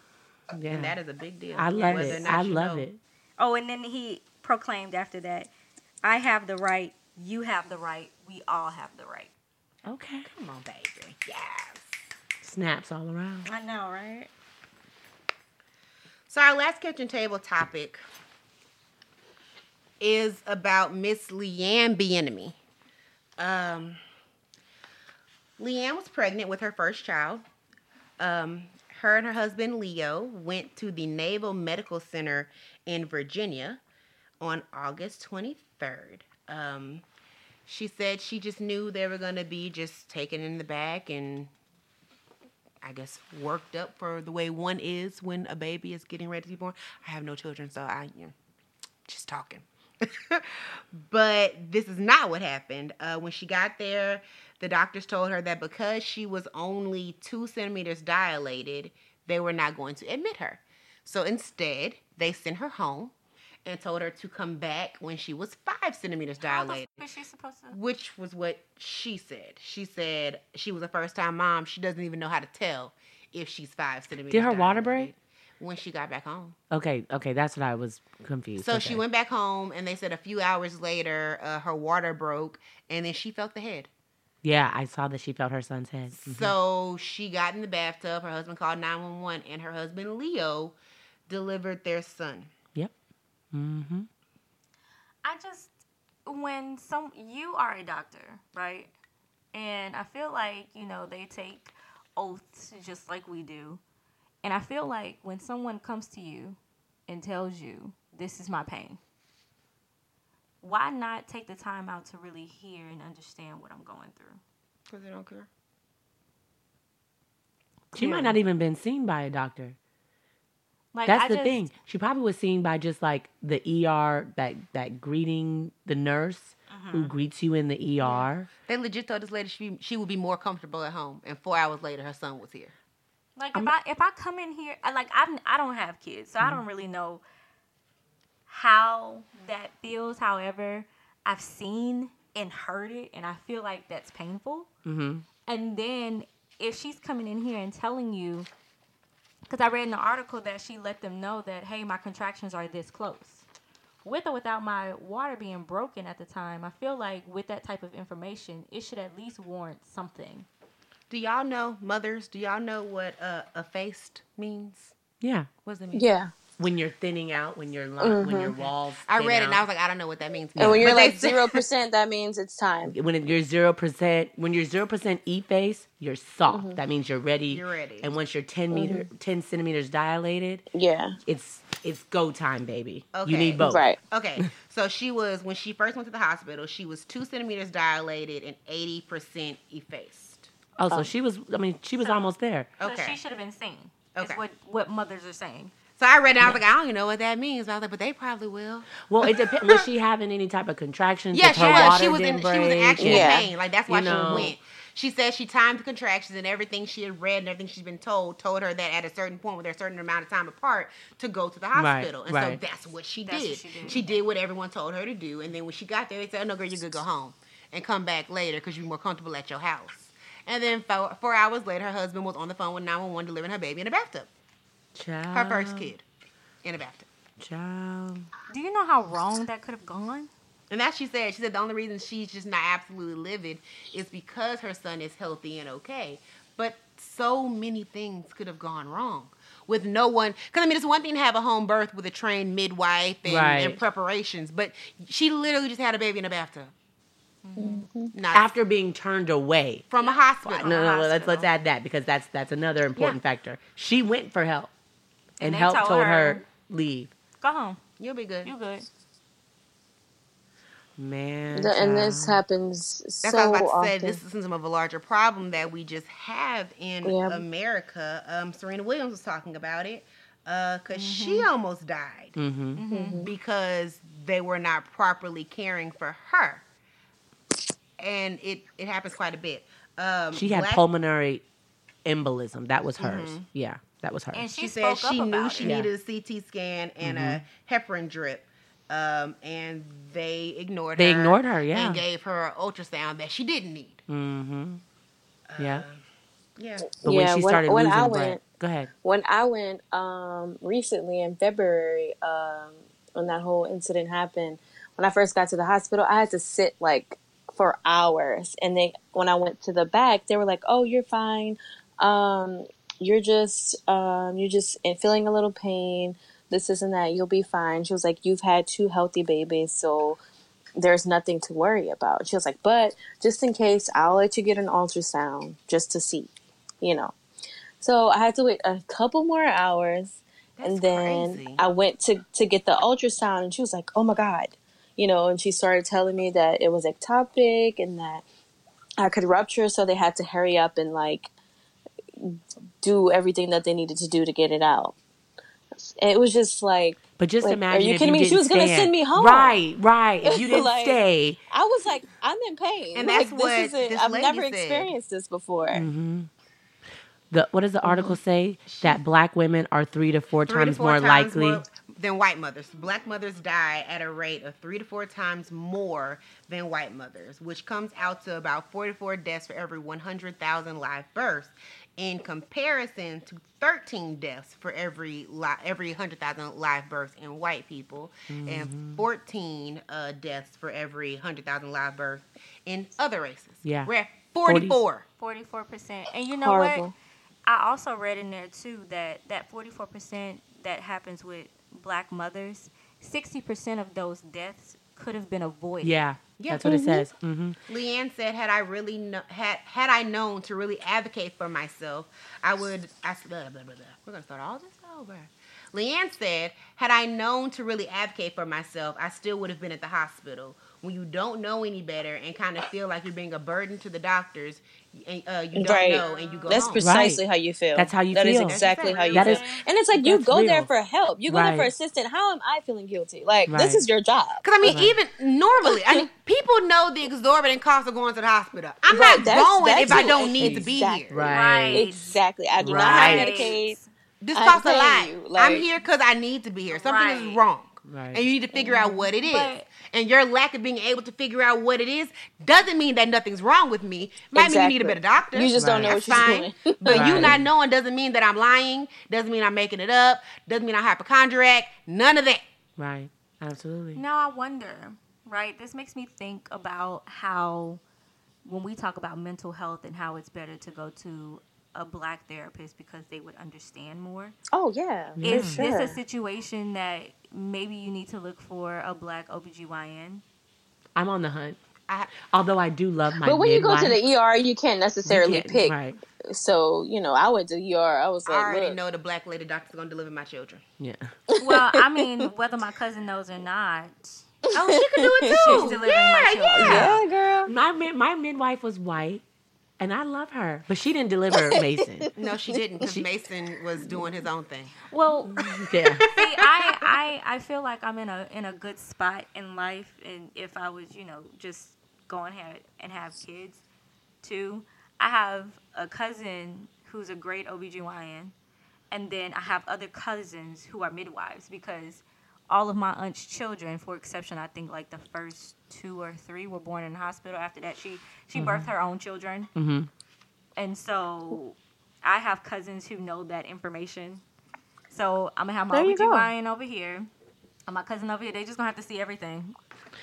and that is a big deal. I love it. I love it. Oh, and then he proclaimed after that, "I have the right, you have the right, we all have the right. Okay. Come on, baby. Yes. Snaps all around. I know, right? So our last kitchen table topic is about Miss Leanne Bienname. Leanne was pregnant with her first child. Her and her husband, Leo, went to the Naval Medical Center in Virginia on August 23rd. She said she just knew they were going to be just taken in the back and, I guess, worked up for the way one is when a baby is getting ready to be born. I have no children, so I, you know, just talking. But this is not what happened. When she got there, the doctors told her that because she was only 2 centimeters dilated, they were not going to admit her. So instead, they sent her home and told her to come back when she was 5 centimeters dilated. How was she supposed to? Which was what she said. She said she was a first-time mom. She doesn't even know how to tell if she's 5 centimeters dilated. Did her water break? When she got back home. Okay, that's what I was confused. So she went back home, and they said a few hours later, her water broke, and then she felt the head. Yeah, I saw that she felt her son's head. Mm-hmm. So she got in the bathtub. Her husband called 911, and her husband, Leo, delivered their son. Yep. Mm-hmm. I just, you are a doctor, right? And I feel like, you know, they take oaths just like we do. And I feel like when someone comes to you and tells you, this is my pain, why not take the time out to really hear and understand what I'm going through? Because they don't care. She might not even been seen by a doctor. Like, That's the thing. She probably was seen by just like the ER, that greeting, the nurse who greets you in the ER. Yeah. They legit told this lady she would be more comfortable at home. And 4 hours later, her son was here. Like, if I come in here, like, I don't have kids, so I don't really know how that feels. However, I've seen and heard it, and I feel like that's painful. Mm-hmm. And then if she's coming in here and telling you, because I read in the article that she let them know that, hey, my contractions are this close. With or without my water being broken at the time, I feel like with that type of information, it should at least warrant something. Do y'all know, mothers, do y'all know what effaced means? Yeah. What does it mean? Yeah. When you're thinning out, when your walls thin out. I read it and I was like, I don't know what that means. And when you're like 0%, that means it's time. When you're 0% effaced, you're soft. Mm-hmm. That means you're ready. You're ready. And once you're 10 centimeters dilated, yeah, it's go time, baby. Okay. You need both. Right. Okay. So she was, when she first went to the hospital, she was 2 centimeters dilated and 80% effaced. Oh, so she was almost there. Okay. So she should have been seen. That's what mothers are saying. So I read it, and I was like, I don't even know what that means. But I was like, but they probably will. Well, it depends. Was she having any type of contractions? Yeah, she was in actual pain. Like, that's why she went. She said she timed the contractions, and everything she had read and everything she's been told her that at a certain point, with a certain amount of time apart, to go to the hospital. Right, and so that's what she did. She did what everyone told her to do. And then when she got there, they said, oh, no, girl, you could go home and come back later because you're more comfortable at your house. And then 4 hours later, her husband was on the phone with 911 delivering her baby in a bathtub. Child. Her first kid in a bathtub. Child. Do you know how wrong that could have gone? And that she said the only reason she's just not absolutely livid is because her son is healthy and okay. But so many things could have gone wrong with no one. Because, I mean, it's one thing to have a home birth with a trained midwife and preparations. But she literally just had a baby in a bathtub. Mm-hmm. After being turned away from a hospital. No, let's add that because that's another important factor. She went for help, and help told her, leave. Go home. You'll be good. You're good. Man. And this happens so often. That's what I was about to say. This is some of a larger problem that we just have in America. Serena Williams was talking about it because she almost died because they were not properly caring for her. And it happens quite a bit. She had pulmonary embolism. That was hers. Mm-hmm. Yeah, that was hers. And she said she knew she needed a CT scan and a heparin drip, and they ignored her. They ignored her, yeah. And gave her an ultrasound that she didn't need. Mm-hmm. Yeah. Yeah. But when she started losing the blood. Go ahead. When I went recently in February, when that whole incident happened, when I first got to the hospital, I had to sit like for hours. And they, when I went to the back, they were like, "Oh, you're fine. You're just feeling a little pain. This isn't that. You'll be fine." She was like, "You've had two healthy babies, so there's nothing to worry about." She was like, "But just in case, I'll let you get an ultrasound just to see, you know." So I had to wait a couple more hours. That's and then crazy. I went to get the ultrasound, and she was like, "Oh my God," you know, and she started telling me that it was ectopic and that I could rupture. So they had to hurry up and like do everything that they needed to do to get it out. It was just like, but just like, imagine. Are you kidding me? She was going to send me home. Right. If you didn't like, stay, I was like, I'm in pain. And that's like, what this I've never said. Experienced this before. Mm-hmm. What does the article say? That black women are three to four times more likely than white mothers. Black mothers die at a rate of 3 to 4 times more than white mothers, which comes out to about 44 deaths for every 100,000 live births, in comparison to 13 deaths for every 100,000 live births in white people, mm-hmm. and 14 deaths for every 100,000 live births in other races. Yeah. We're at 44. 44%. And you know Horrible. What? I also read in there, too, that 44% that happens with black mothers, 60% of those deaths could have been avoided. Yeah, that's what it says. Mm-hmm. Leanne said, "Had I known to really advocate for myself, I would." We're gonna start all this over. Leanne said, "Had I known to really advocate for myself, I still would have been at the hospital. When you don't know any better and kind of feel like you're being a burden to the doctors, you don't know, and you go That's home. Precisely right. how you feel. That's how you feel. That is exactly how you feel. And it's like, you go real. There for help. You go right. there for assistance. How am I feeling guilty? Like, this is your job. Because, I mean, even normally, I mean, people know the exorbitant cost of going to the hospital. I'm not going if I don't need to be here. Right. Exactly. I do not have Medicaid. This costs a lot. Like, I'm here because I need to be here. Something is wrong. Right. And you need to figure out what it is. And your lack of being able to figure out what it is doesn't mean that nothing's wrong with me. Might mean you need a better doctor. You just don't know what you're doing. But you not knowing doesn't mean that I'm lying. Doesn't mean I'm making it up. Doesn't mean I'm hypochondriac. None of that. Right. Absolutely. Now I wonder, right? This makes me think about how when we talk about mental health and how it's better to go to a black therapist because they would understand more. Oh, yeah. Is this a situation that maybe you need to look for a black OBGYN? I'm on the hunt. Although I do love my But when midwife, you go to the ER, you can't necessarily pick. Right. So, you know, I went to the ER. I was like, I already know the black lady doctor's going to deliver my children. Yeah. Well, I mean, whether my cousin knows or not. Oh, she can do it too. She's delivering my children. Yeah, girl. My midwife was white. And I love her. But she didn't deliver Mason. No, she didn't, because Mason was doing his own thing. Well, yeah. See, I feel like I'm in a good spot in life. And if I was, you know, just going ahead and have kids, too. I have a cousin who's a great OBGYN. And then I have other cousins who are midwives, because all of my aunt's children, for exception, I think like the first 2 or 3 were born in the hospital. After that, she birthed her own children. Mm-hmm. And so I have cousins who know that information. So I'm going to have my OBGYN over here and my cousin over here. They just going to have to see everything.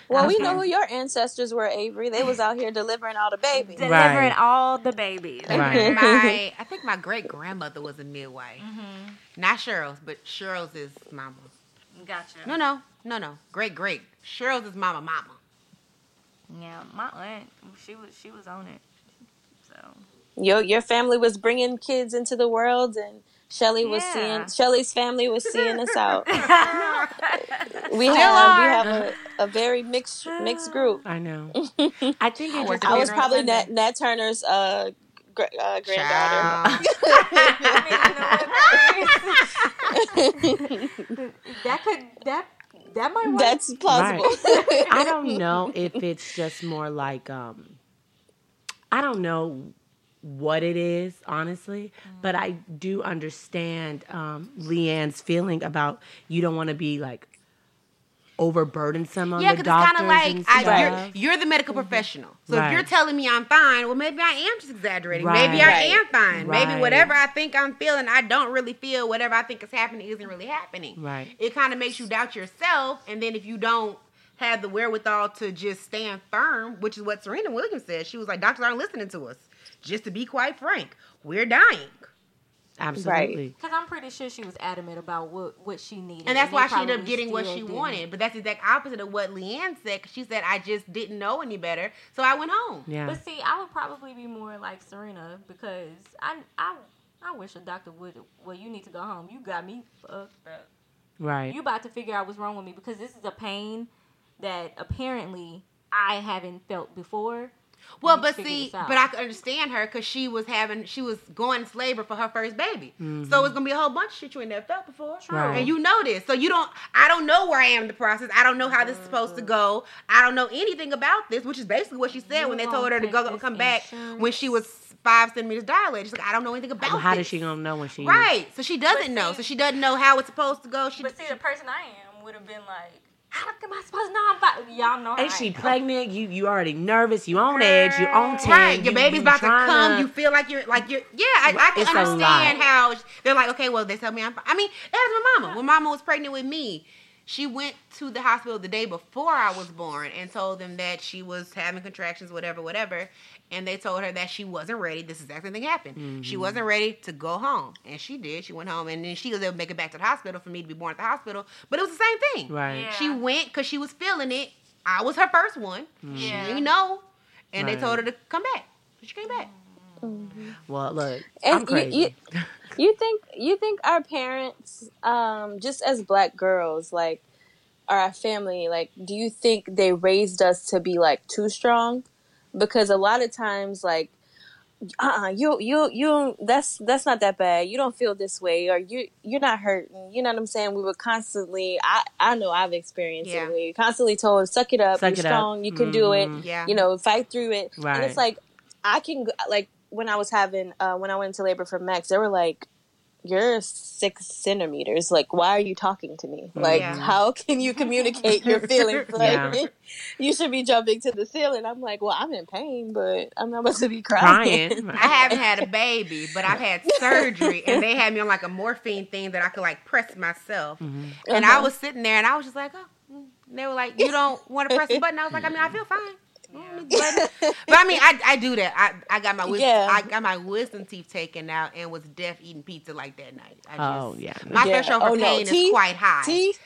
Well, we know who your ancestors were, Avery. They was out here delivering all the babies. Delivering all the babies. Right. I think my great-grandmother was a midwife. Mm-hmm. Not Cheryl's, but Cheryl's is mama. Gotcha. No. Great. Cheryl's is mama. Yeah, my aunt, she was on it. So your family was bringing kids into the world, and Shelly was Shelly's family was seeing us out. we have a very mixed group. I know. I think I was probably Nat Turner's granddaughter. That might work. That's plausible. Right. I don't know if it's just more like I don't know what it is, honestly, but I do understand Leanne's feeling about you don't want to be like overburdensome on the doctors. Yeah, because it's kind of like you're the medical professional. So if you're telling me I'm fine, well, maybe I am just exaggerating. Right. Maybe I am fine. Right. Maybe whatever I think I'm feeling, I don't really feel. Whatever I think is happening isn't really happening. Right. It kind of makes you doubt yourself, and then if you don't had the wherewithal to just stand firm, which is what Serena Williams said. She was like, doctors aren't listening to us. Just to be quite frank, we're dying. Absolutely. Because I'm pretty sure she was adamant about what she needed. And that's why she ended up getting what she wanted. But that's the exact opposite of what Leanne said. She said, I just didn't know any better, so I went home. Yeah. But see, I would probably be more like Serena because I wish a doctor would, well, you need to go home. You got me fucked up. Right. You about to figure out what's wrong with me because this is a pain that apparently I haven't felt before. Well, but see, but I could understand her because she was going to labor for her first baby. Mm-hmm. So it's going to be a whole bunch of shit you ain't never felt before. Right. And you know this. So I don't know where I am in the process. I don't know how this is supposed to go. I don't know anything about this, which is basically what she said when they told her to go come back when she was 5 centimeters dilated. She's like, I don't know anything about this. How is she going to know when she Right. So she doesn't know. So she doesn't know how it's supposed to go. But the person I am would have been like, how am I supposed to know? Y'all know. Ain't she pregnant? You already nervous. You on edge. You on 10. Right. Your baby's about to come. You feel like you're. Yeah, I can understand how they're like. Okay, well they tell me I'm fine. I mean, that was my mama. When mama was pregnant with me, she went to the hospital the day before I was born and told them that she was having contractions, whatever. And they told her that she wasn't ready. This exact same thing happened. Mm-hmm. She wasn't ready to go home. And she did. She went home. And then she was able to make it back to the hospital for me to be born at the hospital. But it was the same thing. Right. Yeah. She went because she was feeling it. I was her first one. Mm-hmm. She didn't know. And they told her to come back. But she came back. Mm-hmm. Well, look, I'm crazy. You think our parents, just as black girls, like, or our family, like, do you think they raised us to be like too strong? Because a lot of times, like, that's not that bad. You don't feel this way, or you're not hurting. You know what I'm saying? We were constantly. I know I've experienced it. We constantly told, suck it up. You're strong. You can do it. Yeah. You know, fight through it. Right. And it's like I can like. When I was having, when I went into labor for Max, they were like, you're 6 centimeters. Like, why are you talking to me? Like, how can you communicate your feelings? Like, you should be jumping to the ceiling. I'm like, well, I'm in pain, but I'm not supposed to be crying. I haven't had a baby, but I've had surgery, and they had me on like a morphine thing that I could like press myself. Mm-hmm. And I was sitting there, and I was just like, oh. And they were like, you don't want to press the button? I was like, I mean, I feel fine. Yeah. But I mean, I do that. I got my wisdom, I got my wisdom teeth taken out and was deaf eating pizza like that night. My threshold for pain is quite high. Teeth,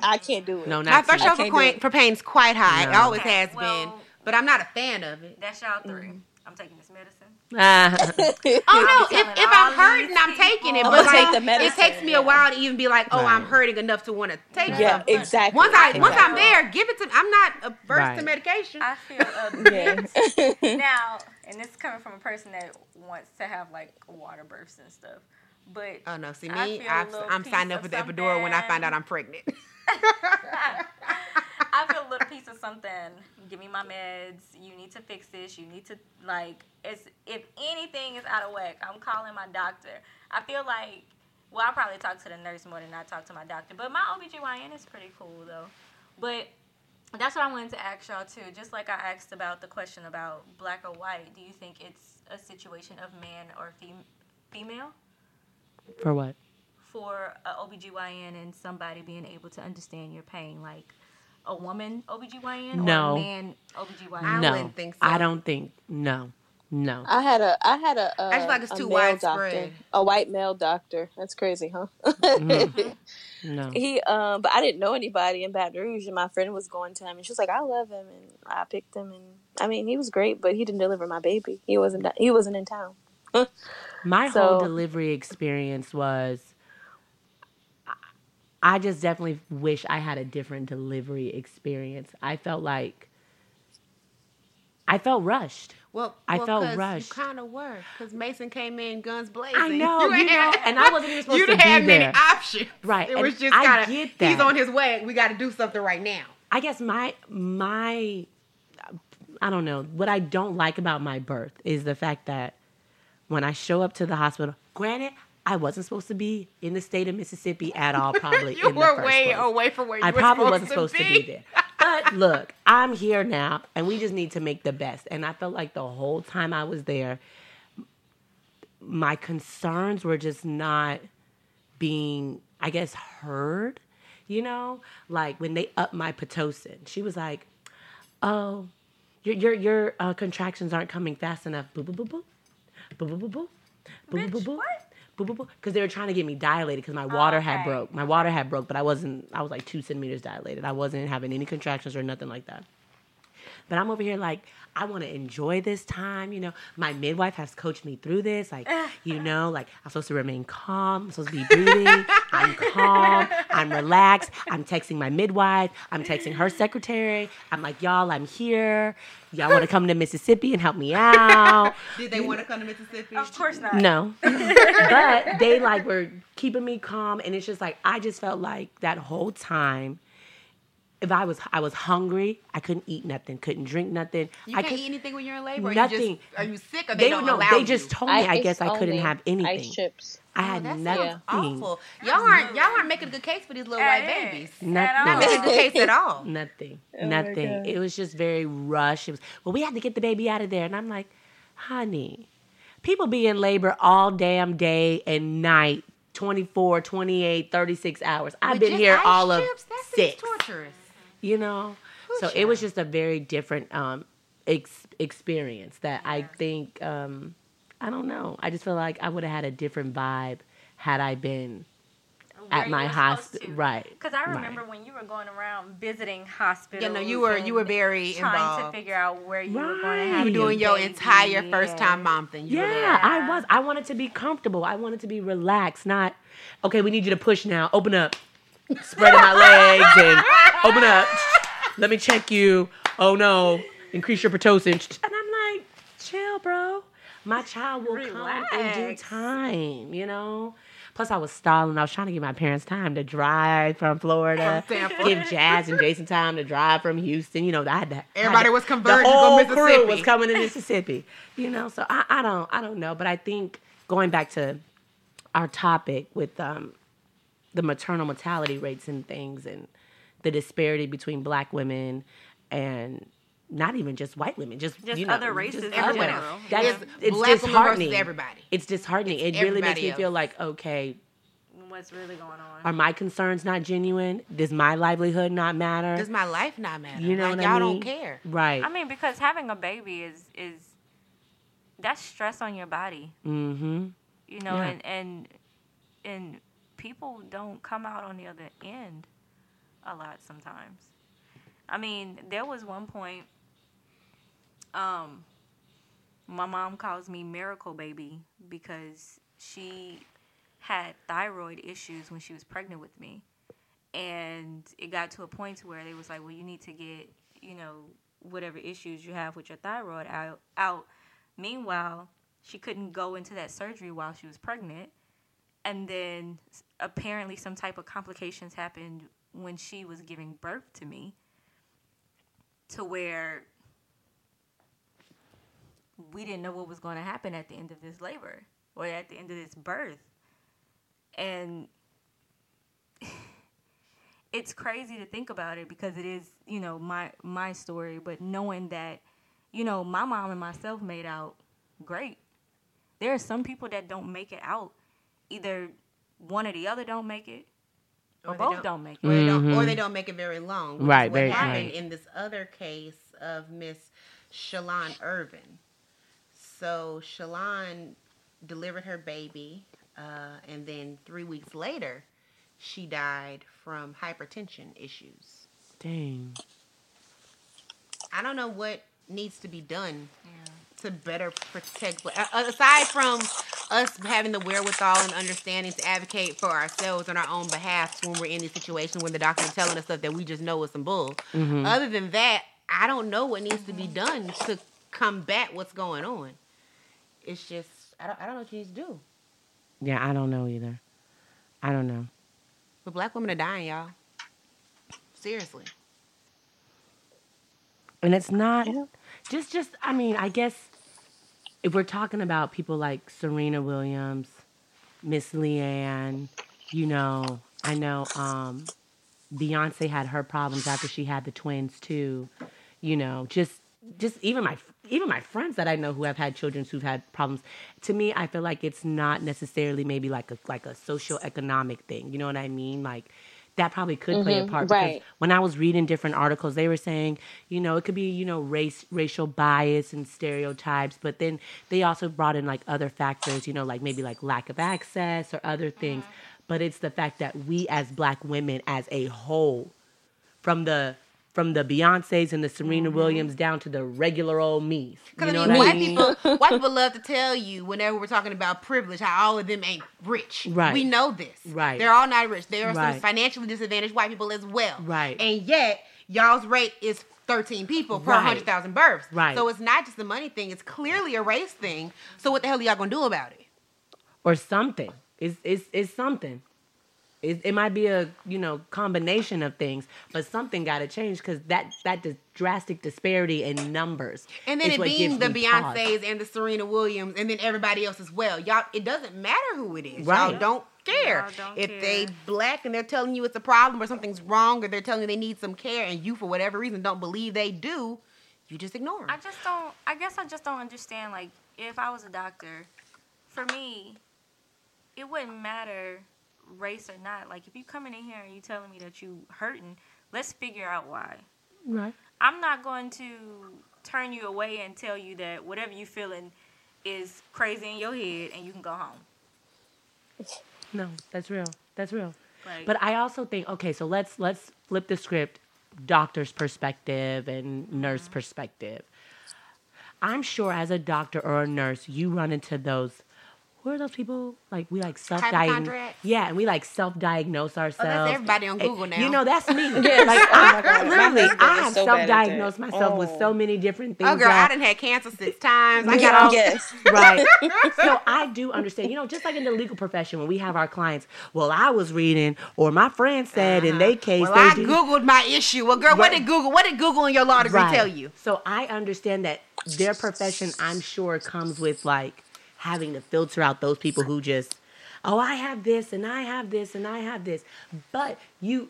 I can't do it. No, not my threshold for pain is quite high. No. It always has been, but I'm not a fan of it. That's y'all three. Mm. I'm taking this medicine. Oh no! If I'm hurting, I'm taking it. But like, it takes me a while to even be like, oh, I'm hurting enough to want to take it. Yeah, exactly. Once I'm there, give it to me. I'm not averse to medication. I feel now, and this is coming from a person that wants to have like water bursts and stuff. But oh no, see me, I'm signed up for the epidural when I find out I'm pregnant. I feel a little piece of something. Give me my meds. You need to fix this. You need to, like, if anything is out of whack, I'm calling my doctor. I feel like, well, I probably talk to the nurse more than I talk to my doctor. But my OBGYN is pretty cool, though. But that's what I wanted to ask y'all, too. Just like I asked about the question about black or white, do you think it's a situation of man or female? For what? For an OBGYN and somebody being able to understand your pain, like, a woman OBGYN or a man OBGYN? No, I wouldn't think so. I don't think no. I had a I just like it's too widespread. A white male doctor. That's crazy, huh? Mm-hmm. No. He but I didn't know anybody in Baton Rouge, and my friend was going to him, and she was like, I love him, and I picked him, and I mean, he was great, but he didn't deliver my baby. He wasn't in town. Whole delivery experience was I just definitely wish I had a different delivery experience. I felt rushed. Well, I felt rushed. You kind of were, because Mason came in guns blazing. I know, and I wasn't even supposed to be there. You didn't have many options. Right. It was just kind of, he's on his way, we got to do something right now. I guess my, I don't know, what I don't like about my birth is the fact that when I show up to the hospital, granted, I wasn't supposed to be in the state of Mississippi at all, probably. You were way away from where you were supposed to be. I probably wasn't supposed to be there. But look, I'm here now, and we just need to make the best. And I felt like the whole time I was there, my concerns were just not being, I guess, heard. you know, like when they upped my Pitocin, she was like, oh, your contractions aren't coming fast enough. Boo, boo, boo, boo. Boo, boo, boo, boo. Boo, bitch, boo, boo. What? Boo, boo, boo. Because they were trying to get me dilated because my water had broke. My water had broke, but I was like 2 centimeters dilated. I wasn't having any contractions or nothing like that. But I'm over here like, I want to enjoy this time, you know. My midwife has coached me through this. Like, you know, like I'm supposed to remain calm. I'm supposed to be breathing. I'm calm. I'm relaxed. I'm texting my midwife. I'm texting her secretary. I'm like, y'all, I'm here. Y'all want to come to Mississippi and help me out? Did they want to come to Mississippi? Of course not. No. But they like were keeping me calm. And it's just like, I just felt like that whole time, if I was hungry, I couldn't eat nothing, couldn't drink nothing. You can't eat anything when you're in labor? Nothing. Are you sick or they don't allow you? They just told me, I guess I couldn't have anything. Ice chips. I had nothing. That's awful. Y'all aren't making a good case for these little white babies. Nothing. Not making a good case at all. Nothing. Nothing. It was just very rushed. It was, well, we had to get the baby out of there. And I'm like, honey, people be in labor all damn day and night, 24, 28, 36 hours. I've been here all of 6. That's torturous. You know, so it was just a very different experience that I think, I don't know. I just feel like I would have had a different vibe had I been at my hospital. Right. Because I remember when you were going around visiting hospitals. Yeah, no, you were very involved. Trying to figure out where you were going to have you doing your entire first-time mom thing. Yeah, I was. I wanted to be comfortable. I wanted to be relaxed, not, okay, we need you to push now. Open up. Spreading my legs and open up. Let me check you. Oh no, increase your Pitocin. And I'm like, chill, bro. My child will come in due time, you know. Plus, I was stalling. I was trying to give my parents time to drive from Florida. Give Jazz and Jason time to drive from Houston. You know, I had that. Everybody was converging from Mississippi. The whole crew was coming to Mississippi. You know, so I don't know, but I think going back to our topic with the maternal mortality rates and things and the disparity between black women and not even just white women, just you know, other races. Just everyone else. It's disheartening. Everybody. It's disheartening. It really makes me feel like, okay, what's really going on? Are my concerns not genuine? Does my livelihood not matter? Does my life not matter? You know, like, y'all don't care. Right. I mean, because having a baby is that's stress on your body. Mm-hmm. You know, and people don't come out on the other end a lot sometimes. I mean, there was one point, my mom calls me Miracle Baby because she had thyroid issues when she was pregnant with me. And it got to a point where they was like, well, you need to get, you know, whatever issues you have with your thyroid out. Meanwhile, she couldn't go into that surgery while she was pregnant. And then apparently some type of complications happened when she was giving birth to me to where we didn't know what was going to happen at the end of this labor or at the end of this birth. And it's crazy to think about it because it is, you know, my story, but knowing that, you know, my mom and myself made out great. There are some people that don't make it out. Either one or the other don't make it, or both don't make it. Mm-hmm. Or they don't make it very long. Right, very long. What happened in this other case of Miss Shalon Irvin. So Shalon delivered her baby, and then 3 weeks later, she died from hypertension issues. Dang. I don't know what needs to be done to better protect, aside from us having the wherewithal and understanding to advocate for ourselves on our own behalf when we're in these situations when the doctor is telling us stuff that we just know is some bull. Mm-hmm. Other than that, I don't know what needs to be done to combat what's going on. It's just, I don't know what you need to do. Yeah, I don't know either. I don't know. But black women are dying, y'all. Seriously. And it's not, just, I mean, I guess, if we're talking about people like Serena Williams, Miss Leanne, you know, I know Beyonce had her problems after she had the twins too. You know, just even my friends that I know who have had children who've had problems. To me, I feel like it's not necessarily maybe like a socioeconomic thing. You know what I mean? Like that probably could play a part. Because when I was reading different articles, they were saying, you know, it could be, you know, race, racial bias and stereotypes. But then they also brought in like other factors, you know, like maybe like lack of access or other things. But it's the fact that we as Black women as a whole, from the Beyoncés and the Serena Williams down to the regular old me's. Because I mean, white people love to tell you whenever we're talking about privilege how all of them ain't rich. Right. We know this. Right. They're all not rich. There are some financially disadvantaged white people as well. Right. And yet, y'all's rate is 13 people per 100,000 births. Right. So it's not just a money thing. It's clearly a race thing. So what the hell are y'all going to do about it? Or something. It's something. It might be a, you know, combination of things, but something got to change because that drastic disparity in numbers. And then it being the Beyoncés and the Serena Williams and then everybody else as well. Y'all, it doesn't matter who it is. Right. Y'all don't care. If they Black and they're telling you it's a problem or something's wrong or they're telling you they need some care and you, for whatever reason, don't believe they do, you just ignore them. I guess I just don't understand, like, if I was a doctor, for me, it wouldn't matter race or not. Like, if you coming in here and you telling me that you hurting, let's figure out why. Right. I'm not going to turn you away and tell you that whatever you feeling is crazy in your head and you can go home. No, that's real. That's real. Like, but I also think, okay, so let's flip the script, doctor's perspective and nurse perspective. I'm sure as a doctor or a nurse, you run into those. Who are those people? Like, we like self-diagnose. Yeah, and we like self-diagnose ourselves. Oh, that's everybody on Google now. You know, that's me. Yeah, like, I have self-diagnosed myself with so many different things. Oh, girl, I done had cancer 6 times. I got all this. Right. So I do understand. You know, just like in the legal profession, when we have our clients, well, I was reading, or my friend said in their case. Well, I Googled my issue. Well, girl, what did Google and your law degree tell you? So I understand that their profession, I'm sure, comes with, like, having to filter out those people who just, oh, I have this, and I have this, and I have this. But you,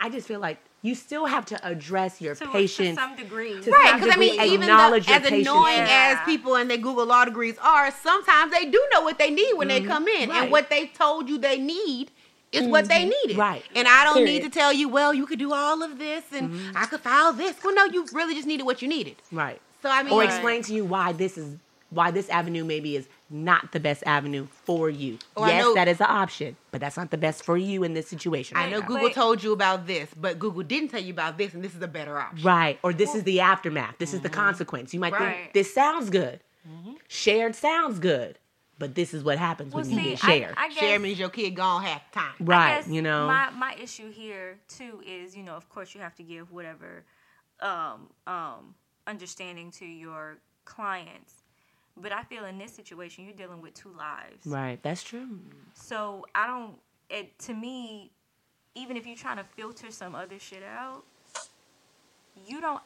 I just feel like you still have to address your patients. To some degree. Because I mean, even though as annoying as people and their Google law degrees are, sometimes they do know what they need when they come in. Right. And what they told you they need is what they needed. Right. And I don't need to tell you, well, you could do all of this, and I could file this. Well, no, you really just needed what you needed. Right. So I mean, or explain to you why this avenue maybe is not the best avenue for you. Oh, yes, that is an option, but that's not the best for you in this situation. I know Google told you about this, but Google didn't tell you about this, and this is a better option. Right, or this is the aftermath. This is the consequence. You might think, this sounds good. Mm-hmm. Shared sounds good, but this is what happens when you get shared. Share means your kid gone half time. Right, you know. My issue here, too, is, you know, of course you have to give whatever understanding to your clients. But I feel in this situation, you're dealing with 2 lives. Right, that's true. So to me, even if you're trying to filter some other shit out,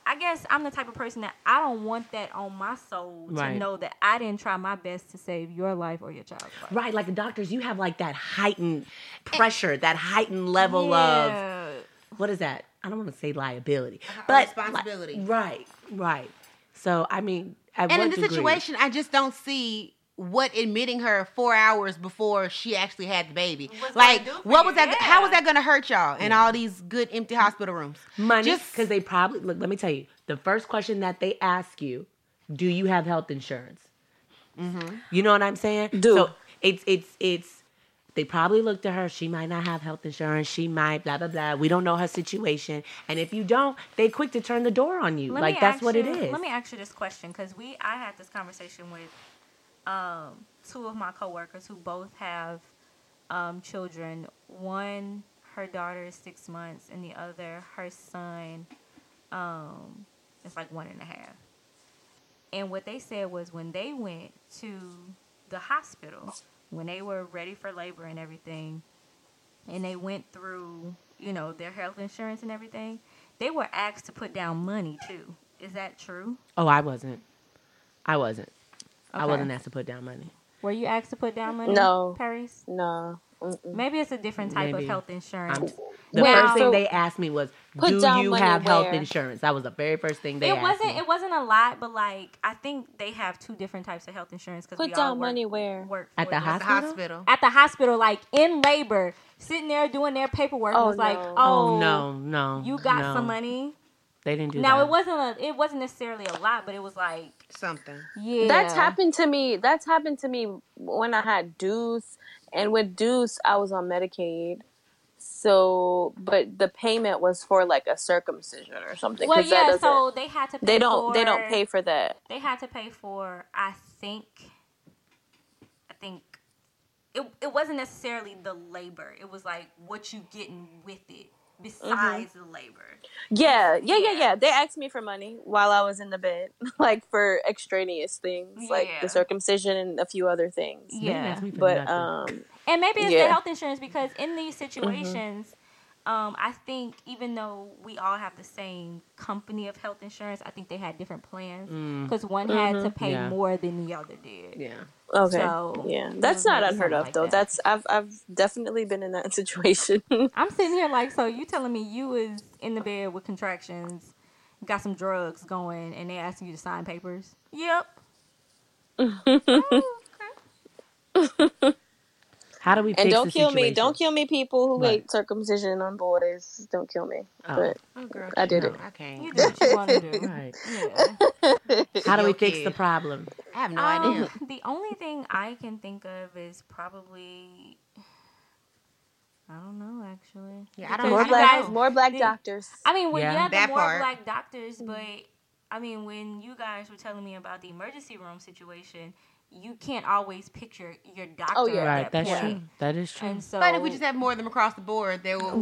I guess I'm the type of person that I don't want that on my soul to know that I didn't try my best to save your life or your child's life. Right, like the doctors, you have like that heightened pressure, that heightened level of, what is that? I don't want to say liability. But responsibility. Like, right. So, I mean... And in this situation, I just don't see what admitting her 4 hours before she actually had the baby. How was that going to hurt y'all in all these good empty hospital rooms? Money, because they probably look. Let me tell you, the first question that they ask you, do you have health insurance? Mm-hmm. You know what I'm saying? So it's. They probably looked at her. She might not have health insurance. She might blah, blah, blah. We don't know her situation. And if you don't, they quick to turn the door on you. Like, that's what it is. Let me ask you this question, because I had this conversation with 2 of my coworkers who both have children. One, her daughter is 6 months, and the other, her son, is like 1.5. And what they said was when they went to the hospital... When they were ready for labor and everything, and they went through, you know, their health insurance and everything, they were asked to put down money, too. Is that true? Oh, I wasn't. Okay. I wasn't asked to put down money. Were you asked to put down money, Paris? No. Maybe it's a different type of health insurance. First thing they asked me was, do you have health insurance? That was the very first thing they asked me. It wasn't a lot, but like I think they have two different types of health insurance. Because put down money where? At the hospital? At the hospital, like in labor, sitting there doing their paperwork. Oh, was like, oh, no. You got some money. They didn't do that. Now, it wasn't necessarily a lot, but it was like something. Yeah. That's happened to me when I had Deuce. And with Deuce, I was on Medicaid. So, but the payment was for like a circumcision or something. Well, yeah, so they had to pay They don't pay for that. They had to pay for, I think, it wasn't necessarily the labor. It was like what you getting with it. Besides the labor. Yeah. They asked me for money while I was in the bed, like for extraneous things, like the circumcision and a few other things. Yeah. But, and maybe it's the health insurance, because in these situations, I think even though we all have the same company of health insurance, I think they had different plans, because one had to pay more than the other did. Yeah. Okay. So, yeah, that's not unheard of, like though. I've definitely been in that situation. I'm sitting here like, so you telling me you was in the bed with contractions, got some drugs going, and they asking you to sign papers? Yep. Oh, okay. How do we fix the situation? Don't kill me, people who hate circumcision on boys. Don't kill me. Oh. But girl, I did it. Okay. You did what you want to do. Right. Yeah. How do we fix the problem? I have no idea. The only thing I can think of is probably, I don't know, actually. Yeah, more black doctors. I mean, black doctors, but I mean, when you guys were telling me about the emergency room situation, you can't always picture your doctor. Oh, yeah. Right. That's true. That is true. And so, but if we just have more of them across the board, there will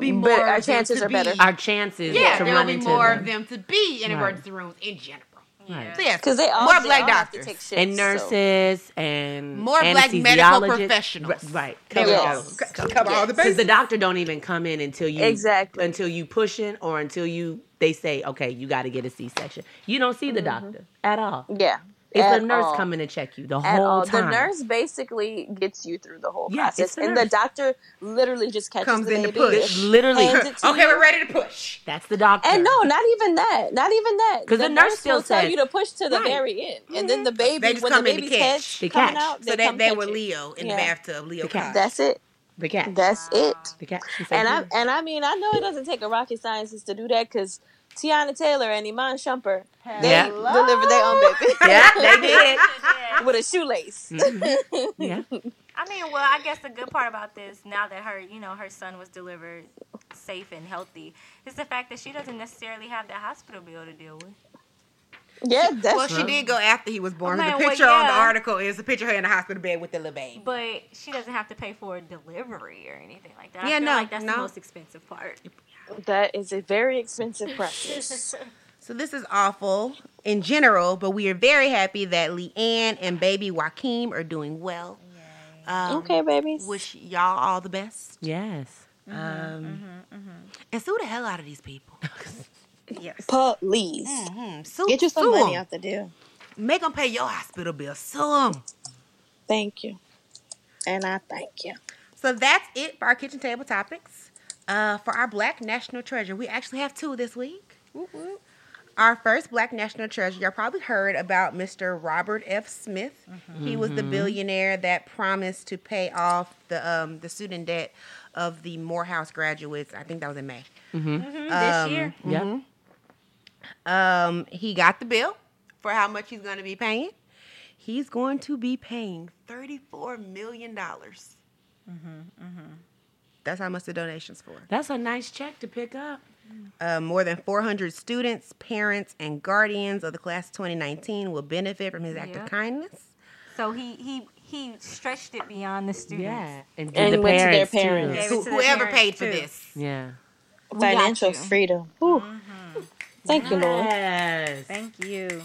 be more. But our chances are better. Our chances. Yeah, there will be more of them to be in emergency rooms in general. Right. So, yeah, because they all more black doctors and nurses and more black medical professionals. Right. Cover all the bases. Because the doctor don't even come in until you pushing or they say, okay, you got to get a C-section. You don't see the doctor at all. Yeah. It's a nurse coming to check you the whole time. The nurse basically gets you through the whole process. And the doctor literally just comes in to push. Literally. Okay, we're ready to push. That's the doctor. And no, not even that. Not even that. Because the nurse still will tell you to push to the very end. And then the baby, when the baby's head comes out, so they were Leo in the bathtub. Leo catch. That's it. The catch. That's it. The catch. And I mean, I know it doesn't take a rocket scientist to do that, because Tiana Taylor and Iman Shumpert, they delivered their own baby. Yeah, they did. With a shoelace. Mm-hmm. Yeah. I mean, well, I guess the good part about this, now that her son was delivered safe and healthy, is the fact that she doesn't necessarily have that hospital bill to deal with. Yeah, that's true. She did go after he was born. Okay, the picture on the article is a picture of her in the hospital bed with the little baby. But she doesn't have to pay for a delivery or anything like that. Yeah, I feel like that's the most expensive part. That is a very expensive practice. So this is awful in general, but we are very happy that Leanne and baby Joaquim are doing well. Okay, babies. Wish y'all all the best. Yes. And sue the hell out of these people. Yes. Please. Mm-hmm. Get you some money out the deal. Make them pay your hospital bill. Sue them. Thank you. And I thank you. So that's it for our kitchen table topics. For our Black National Treasure, we actually have two this week. Mm-hmm. Our first Black National Treasure, y'all probably heard about Mr. Robert F. Smith. Mm-hmm. He was the billionaire that promised to pay off the student debt of the Morehouse graduates. I think that was in May. Mm-hmm. This year. Mm-hmm. Yeah. He got the bill for how much he's going to be paying. He's going to be paying $34 million. Mm-hmm, mm-hmm. That's how much the donation's for. That's a nice check to pick up. More than 400 students, parents, and guardians of the class of 2019 will benefit from his act of kindness. So he stretched it beyond the students. Yeah, and went to their parents. Whoever paid for this. Yeah. Financial freedom. Mm-hmm. Thank you, Lord. Yes. Thank you.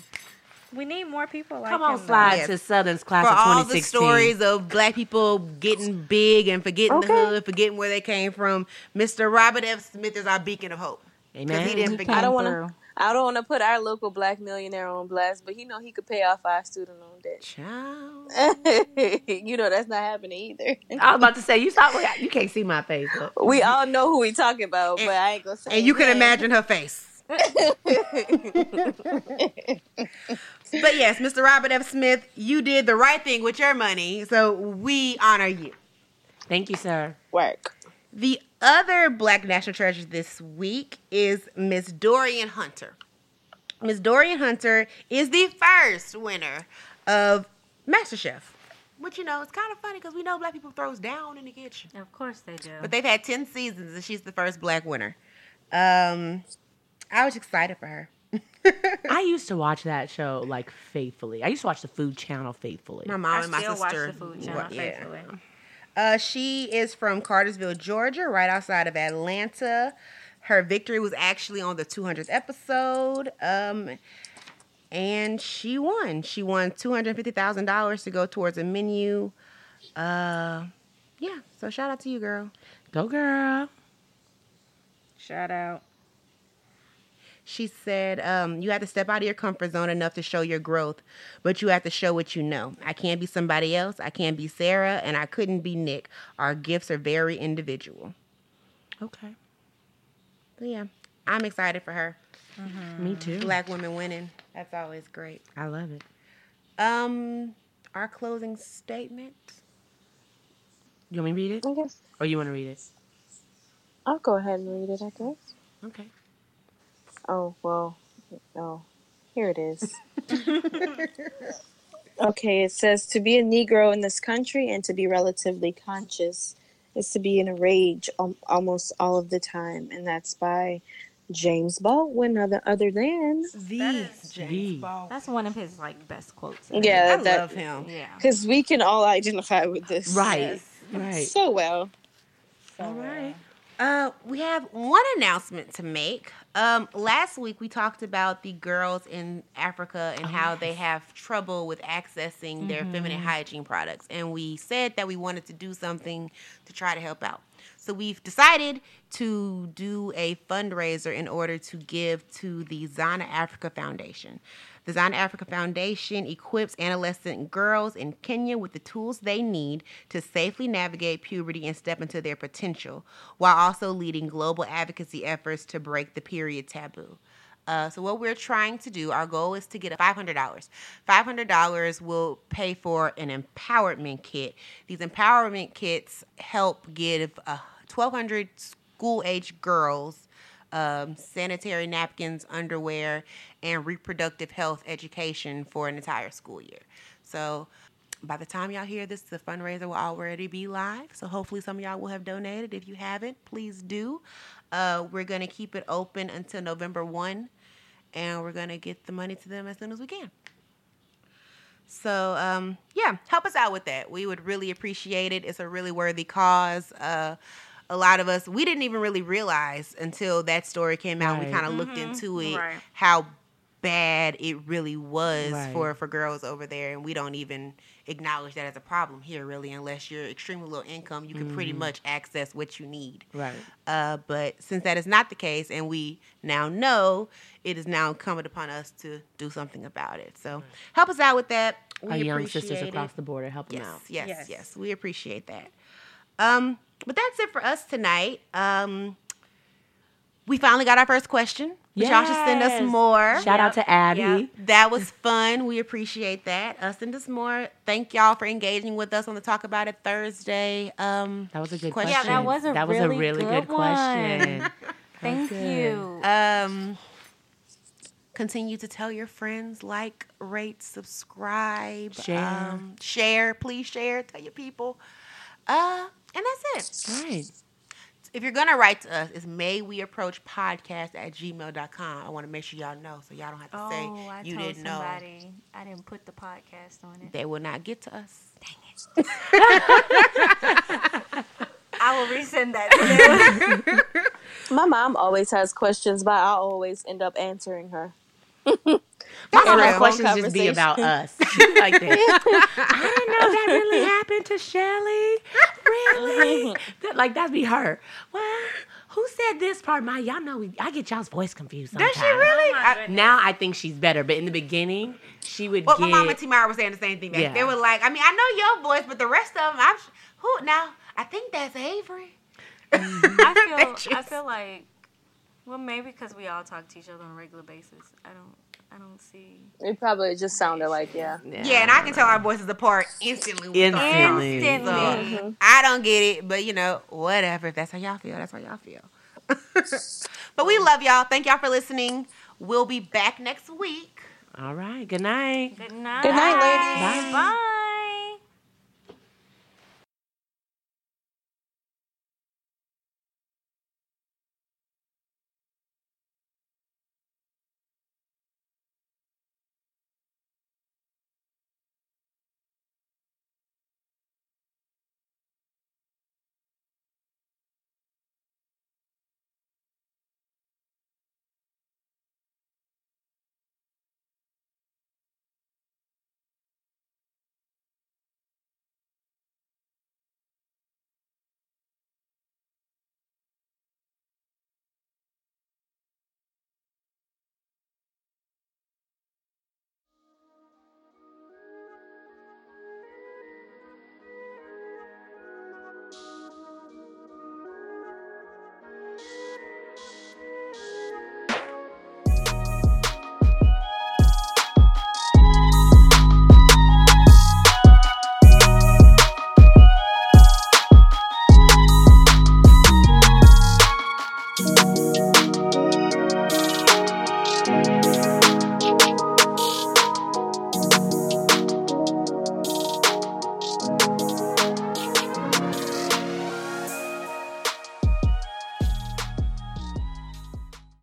We need more people like him. Come on, slide to Southern's class of 2016. For all the stories of black people getting big and forgetting the hood, forgetting where they came from, Mr. Robert F. Smith is our beacon of hope. Amen. He didn't forget. I don't want to. I don't want to put our local black millionaire on blast, but he know he could pay off our student loan debt. Child. You know that's not happening either. I was about to say, you can't see my face. But... we all know who we talking about, but I ain't going to say And you can imagine her face. But yes, Mr. Robert F. Smith, you did the right thing with your money, so we honor you. Thank you, sir. Work. The other Black National Treasure this week is Miss Dorian Hunter. Miss Dorian Hunter is the first winner of MasterChef. Which, you know, it's kind of funny because we know black people throws down in the kitchen. Of course they do. But they've had 10 seasons and she's the first black winner. I was excited for her. I used to watch that show, like, faithfully. I used to watch the Food Channel faithfully. My mom and my sister. I still watch the Food Channel faithfully. Yeah. She is from Cartersville, Georgia, right outside of Atlanta. Her victory was actually on the 200th episode, and she won. She won $250,000 to go towards a menu. Yeah, so shout out to you, girl. Go, girl. Shout out. She said, you have to step out of your comfort zone enough to show your growth, but you have to show what you know. I can't be somebody else. I can't be Sarah, and I couldn't be Nick. Our gifts are very individual. Okay. But yeah, I'm excited for her. Mm-hmm. Me too. Black women winning. That's always great. I love it. Our closing statement. You want me to read it? I guess. Or you want to read it? I'll go ahead and read it, I guess. Okay. Oh, well, oh, here it is. Okay, it says, to be a Negro in this country and to be relatively conscious is to be in a rage almost all of the time. And that's by James Baldwin, other than... James Baldwin. That's one of his, like, best quotes. Yeah. I love him. Yeah. Because we can all identify with this. Right. Yes. Right. So well. All right. We have one announcement to make. Last week we talked about the girls in Africa and how they have trouble with accessing their feminine hygiene products. And we said that we wanted to do something to try to help out. So we've decided to do a fundraiser in order to give to the Zana Africa Foundation. The Zana Africa Foundation equips adolescent girls in Kenya with the tools they need to safely navigate puberty and step into their potential, while also leading global advocacy efforts to break the period taboo. So what we're trying to do, our goal is to get $500. $500 will pay for an empowerment kit. These empowerment kits help give 1,200 school-age girls sanitary napkins, underwear, and reproductive health education for an entire school year. So by the time y'all hear this, the fundraiser will already be live. So hopefully some of y'all will have donated. If you haven't, please do. We're going to keep it open until November 1, and we're going to get the money to them as soon as we can. So, yeah, help us out with that. We would really appreciate it. It's a really worthy cause. A lot of us, we didn't even really realize until that story came out. Right. We kind of looked into it, how bad it really was for girls over there. And we don't even acknowledge that as a problem here, really, unless you're extremely low income. You can pretty much access what you need. Right. But since that is not the case, and we now know, it is now incumbent upon us to do something about it. So help us out with that. We appreciate young sisters across the border, help them out. Yes. We appreciate that. But that's it for us tonight. We finally got our first question. Yes. Y'all should send us more. Shout out to Abby. That was fun. We appreciate that. Send us more. Thank y'all for engaging with us on the Talk About It Thursday. That was a good question. Yeah, that was a really good question. Thank you. Continue to tell your friends, like, rate, subscribe. Share. Please share. Tell your people. And that's it. Right. If you're going to write to us, it's mayweapproachpodcast@gmail.com. I want to make sure y'all know so y'all don't have to say you didn't know. I didn't put the podcast on it. They will not get to us. Dang it. I will resend that. My mom always has questions, but I always end up answering her. My mom's questions just be about us. Like that. I didn't know that really happened to Shelly. Really? Like, that'd be her. Well, Who said this part? My, y'all know I get y'all's voice confused sometimes. Does she really? Now I think she's better, but in the beginning, she would get... Well, my mom and Tamara were saying the same thing. Yeah. They were like, I mean, I know your voice, but the rest of them, now, I think that's Avery. I feel like, well, maybe because we all talk to each other on a regular basis. I don't see. It probably just sounded like, Yeah, and I can tell our voices apart instantly. Mm-hmm. I don't get it, but, whatever. If that's how y'all feel, that's how y'all feel. But we love y'all. Thank y'all for listening. We'll be back next week. All right. Good night. Good night, ladies. Bye. Bye.